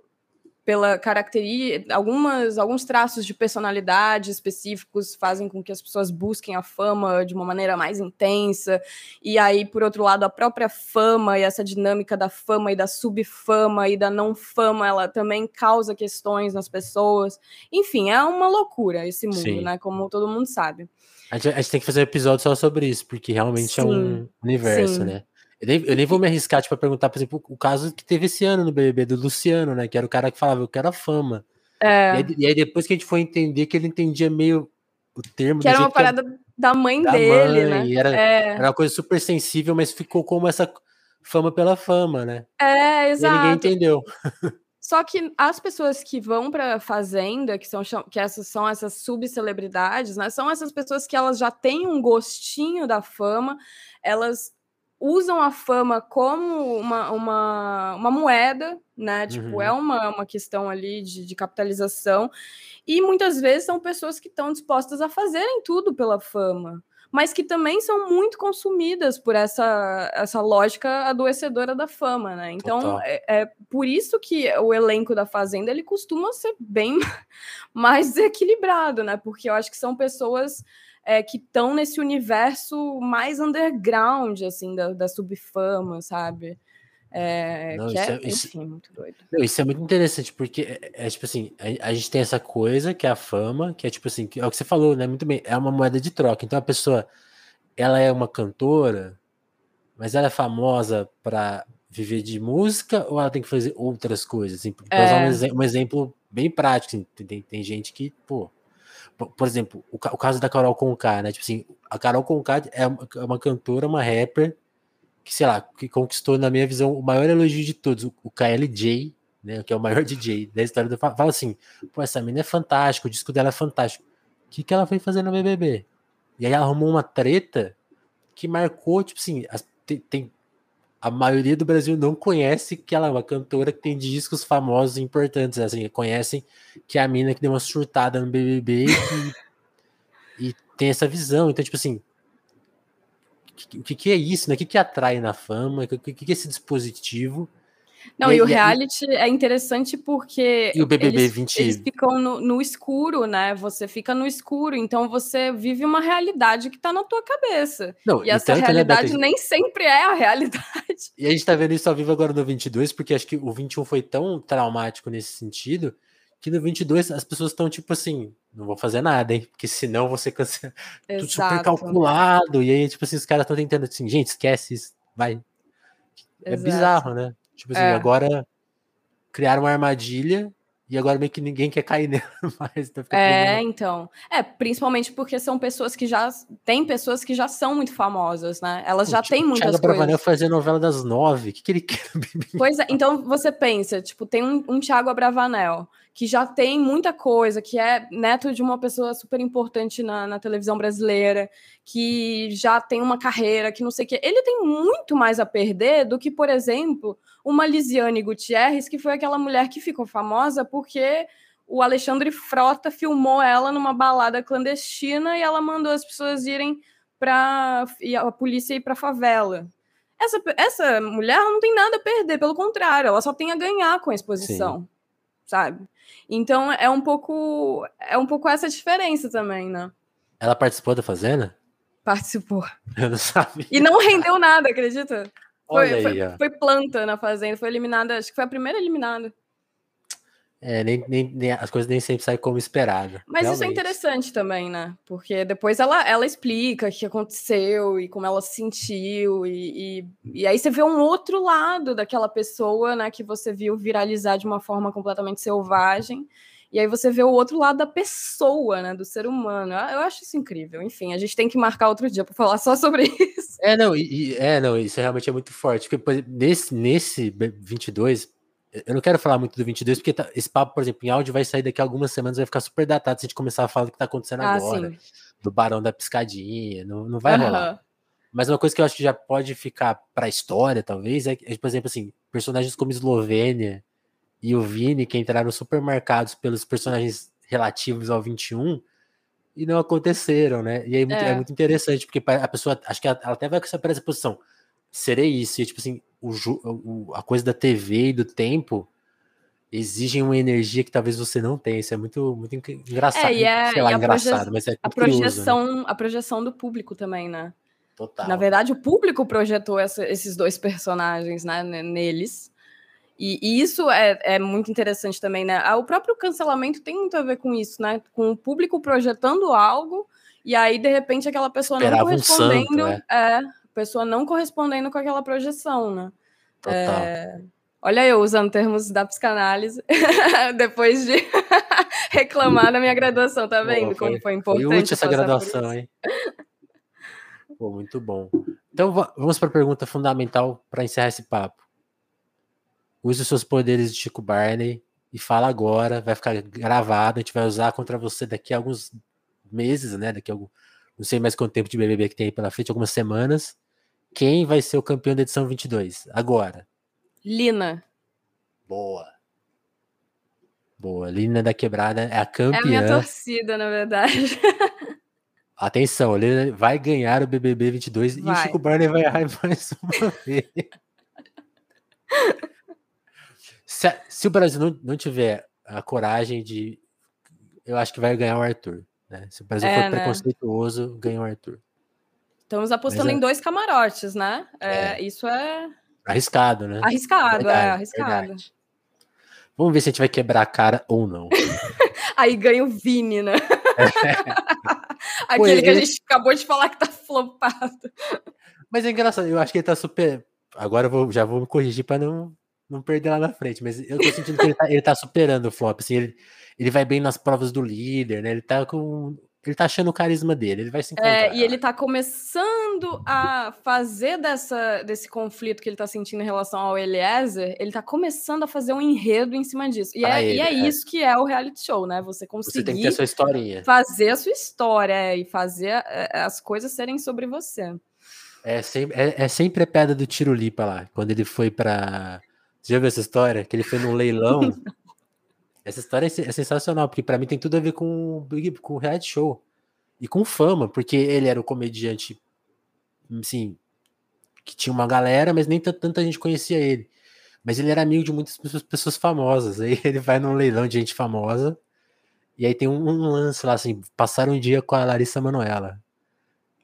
pela característica, algumas, alguns traços de personalidade específicos fazem com que as pessoas busquem a fama de uma maneira mais intensa, e aí, por outro lado, a própria fama e essa dinâmica da fama e da subfama e da não-fama, ela também causa questões nas pessoas. Enfim, é uma loucura esse mundo, Sim. né? Como todo mundo sabe. A gente, a gente tem que fazer um episódio só sobre isso, porque realmente Sim. é um universo, Sim. né? Eu nem, eu nem vou me arriscar, tipo, a perguntar, por exemplo, o caso que teve esse ano no B B B, do Luciano, né? Que era o cara que falava, eu quero a fama. É. E, aí, e aí depois que a gente foi entender que ele entendia meio o termo... Que era uma parada era, da mãe da dele, mãe, né? Era, é. era uma coisa super sensível, mas ficou como essa fama pela fama, né? É, exato. E ninguém entendeu. Só que as pessoas que vão pra Fazenda, que, são, que essas, são essas subcelebridades, né? São essas pessoas que elas já têm um gostinho da fama, elas... usam a fama como uma, uma, uma moeda, né? Tipo, uhum. é uma, uma questão ali de, de capitalização. E muitas vezes são pessoas que estão dispostas a fazerem tudo pela fama, mas que também são muito consumidas por essa, essa lógica adoecedora da fama, né? Então, é, é por isso que o elenco da Fazenda, ele costuma ser bem mais desequilibrado, né? Porque eu acho que são pessoas... É, que estão nesse universo mais underground, assim, da, da subfama, sabe? É, Não, que é, é, isso, enfim, muito doido. Não, isso é muito interessante, porque é, é tipo assim, a, a gente tem essa coisa que é a fama, que é tipo assim, que é o que você falou, né? Muito bem, é uma moeda de troca. Então a pessoa, ela é uma cantora, mas ela é famosa para viver de música ou ela tem que fazer outras coisas? Assim, pra é. usar um, exe- um exemplo bem prático, assim, tem, tem, tem gente que, pô... Por exemplo, o caso da Carol Conká, né? Tipo assim, a Carol Conká é uma cantora, uma rapper, que, sei lá, que conquistou, na minha visão, o maior elogio de todos, o K L J, né? Que é o maior D J da história do... Fala assim, pô, essa menina é fantástica, o disco dela é fantástico. O que, que ela foi fazer no B B B? E aí ela arrumou uma treta que marcou, tipo assim, as, tem, tem, a maioria do Brasil não conhece que ela é uma cantora que tem discos famosos e importantes, assim, conhecem que é a mina que deu uma surtada no B B B e, e tem essa visão. Então, tipo assim, o que, que é isso, né? O que, que atrai na fama? O que, que é esse dispositivo? Não, e, e o reality e... é interessante porque e o B B B eles, vinte... eles ficam no, no escuro, né? Você fica no escuro, então você vive uma realidade que tá na tua cabeça. Não, e essa realidade Beatrix... nem sempre é a realidade. E a gente tá vendo isso ao vivo agora no vinte e dois, porque acho que o vinte e um foi tão traumático nesse sentido, que no vinte e dois as pessoas estão tipo assim, não vou fazer nada, hein? Porque senão você cancela. Tudo super calculado. E aí, tipo assim, os caras estão tentando assim, gente, esquece isso, vai. É Exato. Bizarro, né? Tipo assim, é. agora criaram uma armadilha e agora meio que ninguém quer cair nela mais. Então fica é, tremendo. Então. É, principalmente porque são pessoas que já... Tem pessoas que já são muito famosas, né? Elas já têm muitas coisas. O Thiago Abravanel fazia novela das nove. O que, que ele quer? Pois é, então você pensa, tipo, tem um, um Thiago Abravanel que já tem muita coisa, que é neto de uma pessoa super importante na, na televisão brasileira, que já tem uma carreira, que não sei o quê. Ele tem muito mais a perder do que, por exemplo... uma Lisiane Gutierrez, que foi aquela mulher que ficou famosa porque o Alexandre Frota filmou ela numa balada clandestina e ela mandou as pessoas irem para a polícia ir para a favela. Essa, essa mulher não tem nada a perder, pelo contrário, ela só tem a ganhar com a exposição, Sim. sabe? Então é um pouco é um pouco essa diferença também, né? Ela participou da Fazenda? Participou. Eu não sabia. E não rendeu nada, acredita? Foi, foi, foi planta na Fazenda, foi eliminada, acho que foi a primeira eliminada. É, nem, nem, nem, as coisas nem sempre saem como esperado. Mas realmente. Isso é interessante também, né? Porque depois ela, ela explica o que aconteceu e como ela se sentiu, e, e, e aí você vê um outro lado daquela pessoa, né, que você viu viralizar de uma forma completamente selvagem, e aí você vê o outro lado da pessoa, né, do ser humano. Eu acho isso incrível. Enfim, a gente tem que marcar outro dia para falar só sobre isso. É, não, e, é, não isso realmente é muito forte. Porque nesse, nesse vinte e dois, eu não quero falar muito do vinte e dois, porque tá, esse papo, por exemplo, em áudio vai sair daqui a algumas semanas, vai ficar super datado se a gente começar a falar do que tá acontecendo ah, agora, sim. do Barão da Piscadinha, não, não vai uhum. rolar. Mas uma coisa que eu acho que já pode ficar para a história, talvez, é, é, por exemplo, assim, personagens como Eslovênia, e o Vini, que entraram super marcados pelos personagens relativos ao vinte e um, e não aconteceram, né? E aí é. é muito interessante, porque a pessoa, acho que ela até vai com essa pressuposição, serei isso, e tipo assim, o, o, a coisa da T V e do tempo exigem uma energia que talvez você não tenha, isso é muito, muito engraçado, é, e é, sei lá, e engraçado, mas é a curioso, projeção, né? A projeção do público também, né? Total. Na verdade, o público projetou essa, esses dois personagens, né, neles. E, e isso é, é muito interessante também, né? O próprio cancelamento tem muito a ver com isso, né? Com o público projetando algo e aí, de repente, aquela pessoa Esperava não correspondendo... Um santo, né? É, pessoa não correspondendo com aquela projeção, né? Total. É, olha eu usando termos da psicanálise depois de reclamar da minha graduação, tá vendo? Boa, foi, como foi importante. Foi útil essa graduação, hein? Pô, muito bom. Então, vamos para a pergunta fundamental para encerrar esse papo. Use os seus poderes de Chico Barney e fala agora, vai ficar gravado, a gente vai usar contra você daqui a alguns meses, né? Daqui a algum, não sei mais quanto tempo de B B B que tem aí pela frente, algumas semanas. Quem vai ser o campeão da edição vinte e dois? Agora. Lina. Boa. Boa, Lina da Quebrada é a campeã. É a minha torcida, na verdade. Atenção, Lina vai ganhar o B B B vinte e dois vai. E o Chico Barney vai errar mais uma vez. Se, se o Brasil não, não tiver a coragem de... Eu acho que vai ganhar o Arthur. Né? Se o Brasil é, for né? preconceituoso, ganha o Arthur. Estamos apostando Mas, em dois camarotes, né? É, é. Isso é... Arriscado, né? Arriscado, verdade, é. Arriscado. Verdade. Vamos ver se a gente vai quebrar a cara ou não. Aí ganha o Vini, né? É. Aquele Foi, que ele... a gente acabou de falar que tá flopado. Mas é engraçado. Eu acho que ele tá super... Agora eu vou, já vou me corrigir pra não... Não perder lá na frente, mas eu tô sentindo que ele tá, ele tá superando o flop, assim, ele, ele vai bem nas provas do líder, né, ele tá com... Ele tá achando o carisma dele, ele vai se encontrar. É, e ele tá começando a fazer dessa, desse conflito que ele tá sentindo em relação ao Eliezer, ele tá começando a fazer um enredo em cima disso. E é, ele, e é, é isso que é o reality show, né, você conseguir... Você tem que ter a sua historinha. Fazer a sua história e fazer as coisas serem sobre você. É sempre, é, é sempre a pedra do Tirolipa lá, quando ele foi pra... Você já viu essa história? Que ele foi num leilão. Essa história é sensacional, porque pra mim tem tudo a ver com o reality show. E com fama, porque ele era o comediante, assim, que tinha uma galera, mas nem tanta gente conhecia ele. Mas ele era amigo de muitas pessoas famosas. Aí ele vai num leilão de gente famosa, e aí tem um, um lance lá, assim, passaram um dia com a Larissa Manoela.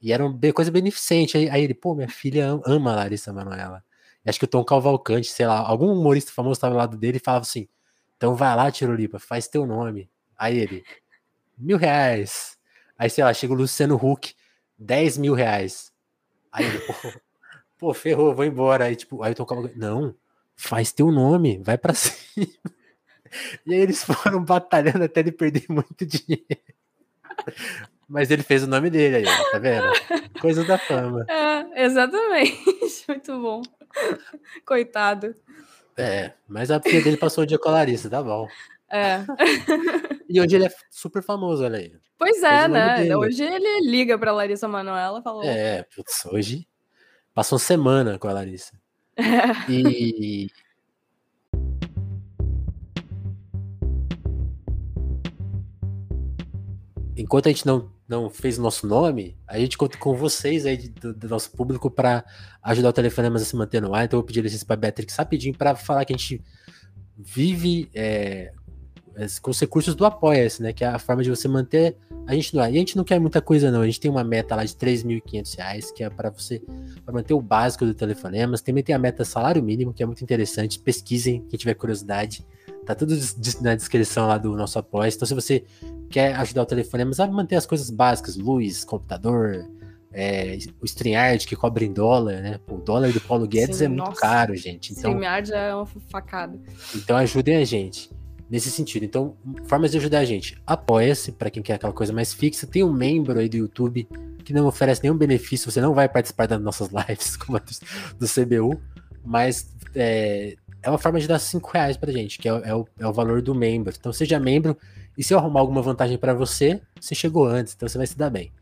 E era uma coisa beneficente. Aí, aí ele, pô, minha filha ama a Larissa Manoela. Acho que o Tom Cavalcante, sei lá, algum humorista famoso estava ao lado dele e falava assim, então vai lá, Tirolipa, faz teu nome. Aí ele, mil reais. Aí, sei lá, chega o Luciano Huck, dez mil reais. Aí ele, pô, pô ferrou, vou embora. Aí, tipo, aí o Tom Cavalcante, não, faz teu nome, vai pra cima. E aí eles foram batalhando até ele perder muito dinheiro. Mas ele fez o nome dele aí, ó, tá vendo? Coisa da fama. É, exatamente. Muito bom. Coitado. É, mas a filha dele passou o dia com a Larissa, tá bom. É. E hoje ele é super famoso, olha aí. Pois é, né? Hoje ele liga pra Larissa Manoela e falou... É, putz, hoje passou uma semana com a Larissa. É. E... enquanto a gente não, não fez o nosso nome, a gente conta com vocês aí de, do, do nosso público para ajudar o Telefonemas a se manter no ar. Então eu vou pedir licença para a Beatrix rapidinho para falar que a gente vive é, com os recursos do Apoia-se, né? Que é a forma de você manter a gente no ar. E a gente não quer muita coisa não, a gente tem uma meta lá de três mil e quinhentos reais, que é para você pra manter o básico do Telefonemas. Também tem a meta salário mínimo, que é muito interessante, pesquisem, quem tiver curiosidade. Tá tudo na descrição lá do nosso apoio. Então, se você quer ajudar o Telefonemas a manter as coisas básicas, luz, computador, é, o StreamYard que cobra em dólar, né? O dólar do Paulo Guedes Sim, é nossa. muito caro, gente. Então, StreamYard é uma facada. Então, ajudem a gente nesse sentido. Então, formas de ajudar a gente. Apoia-se, para quem quer aquela coisa mais fixa. Tem um membro aí do YouTube que não oferece nenhum benefício. Você não vai participar das nossas lives, como a do C B U, mas... É, é uma forma de dar cinco reais pra gente, que é, é, o, é o valor do membro. Então seja membro, e se eu arrumar alguma vantagem pra você, você chegou antes, então você vai se dar bem.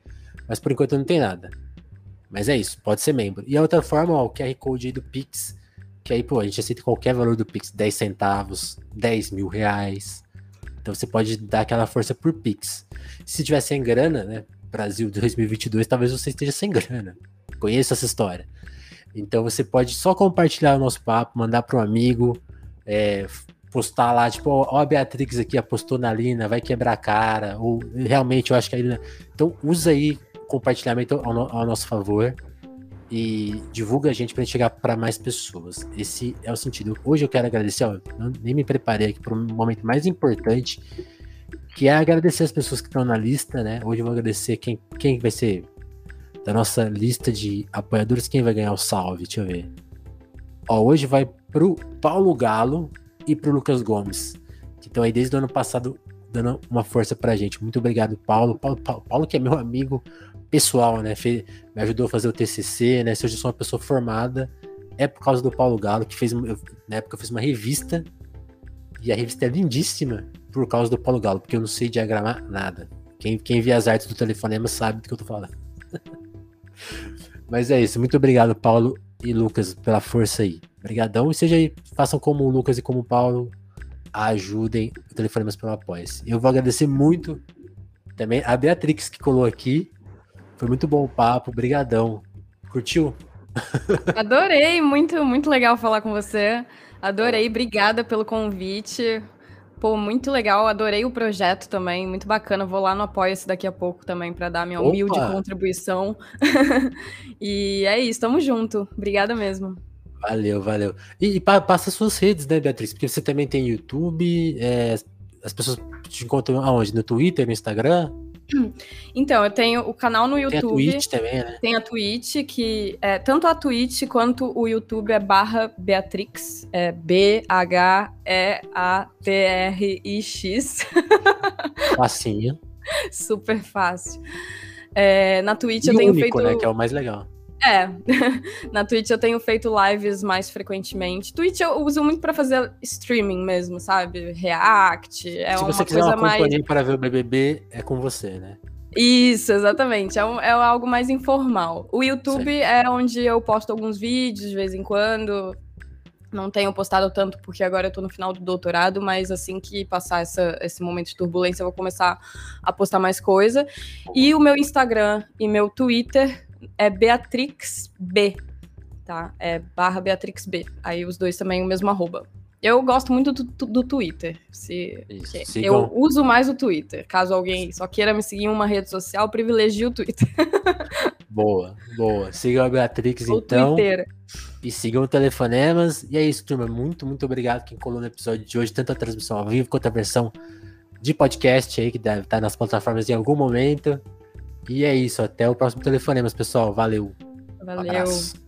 Mas por enquanto não tem nada. Mas é isso, pode ser membro. E a outra forma, ó, o Q R Code aí do Pix, que aí, pô, a gente aceita qualquer valor do Pix, dez centavos, dez mil reais. Então você pode dar aquela força por Pix. Se tiver sem grana, né, Brasil dois mil e vinte e dois, talvez você esteja sem grana. Conheço essa história. Então você pode só compartilhar o nosso papo, mandar para um amigo, é, postar lá, tipo, ó, a Beatrix aqui apostou na Lina, vai quebrar a cara, ou realmente eu acho que a Lina... Então usa aí compartilhamento ao, ao nosso favor e divulga a gente para chegar para mais pessoas. Esse é o sentido. Hoje eu quero agradecer, ó, não, nem me preparei aqui para um momento mais importante, que é agradecer as pessoas que estão na lista, né? Hoje eu vou agradecer quem, quem vai ser... da nossa lista de apoiadores, quem vai ganhar o salve? Deixa eu ver. Ó, hoje vai pro Paulo Galo e pro Lucas Gomes, que estão aí desde o ano passado dando uma força pra gente. Muito obrigado, Paulo. Paulo, Paulo, Paulo que é meu amigo pessoal, né? Fe, me ajudou a fazer o T C C, né? Se hoje eu sou uma pessoa formada, é por causa do Paulo Galo, que fez, eu, na época eu fiz uma revista, e a revista é lindíssima por causa do Paulo Galo, porque eu não sei diagramar nada. Quem, quem vê as artes do Telefonema sabe do que eu tô falando. Mas é isso, muito obrigado, Paulo e Lucas, pela força aí. Obrigadão, e seja aí, façam como o Lucas e como o Paulo, ajudem o Telefonemas pelo Apoia-se. Eu vou agradecer muito também a Beatrix que colou aqui. Foi muito bom o papo, brigadão. Curtiu? Adorei, muito, muito legal falar com você. Adorei, obrigada pelo convite. Pô, muito legal, adorei o projeto também, muito bacana, vou lá no Apoia-se daqui a pouco também para dar minha Opa. humilde contribuição. E é isso, tamo junto, obrigada mesmo. Valeu, valeu. E, e passa suas redes, né, Beatrix? Porque você também tem YouTube, é, as pessoas te encontram aonde? No Twitter, no Instagram? Então, eu tenho o canal no YouTube. Tem a Twitch também, né? Tem a Twitch, que é, tanto a Twitch quanto o YouTube é barra Beatrix, é B H E A T R I X. Facinho. Super fácil. É, na Twitch e eu tenho único, feito... né, que é o mais legal. É, na Twitch eu tenho feito lives mais frequentemente. Twitch eu uso muito pra fazer streaming mesmo, sabe? React, é uma coisa mais... Se você quiser uma companhia para ver o B B B, é com você, né? Isso, exatamente, é, um, é algo mais informal. O YouTube Sim. é onde eu posto alguns vídeos de vez em quando. Não tenho postado tanto porque agora eu tô no final do doutorado, mas assim que passar essa, esse momento de turbulência eu vou começar a postar mais coisa. E o meu Instagram e meu Twitter... é Beatrix B, tá? É barra Beatrix B. Aí os dois também o mesmo arroba. Eu gosto muito do, do Twitter. Se, Isso, eu uso mais o Twitter. Caso alguém só queira me seguir em uma rede social, privilegie o Twitter. Boa, boa. Sigam a Beatrix, Ou então. Twitter. E sigam o Telefonemas. E é isso, turma. Muito, muito obrigado quem colou no episódio de hoje. Tanto a transmissão ao vivo quanto a versão de podcast aí, que deve estar nas plataformas em algum momento. E é isso, até o próximo Telefonemas, pessoal. Valeu. Valeu. Um abraço.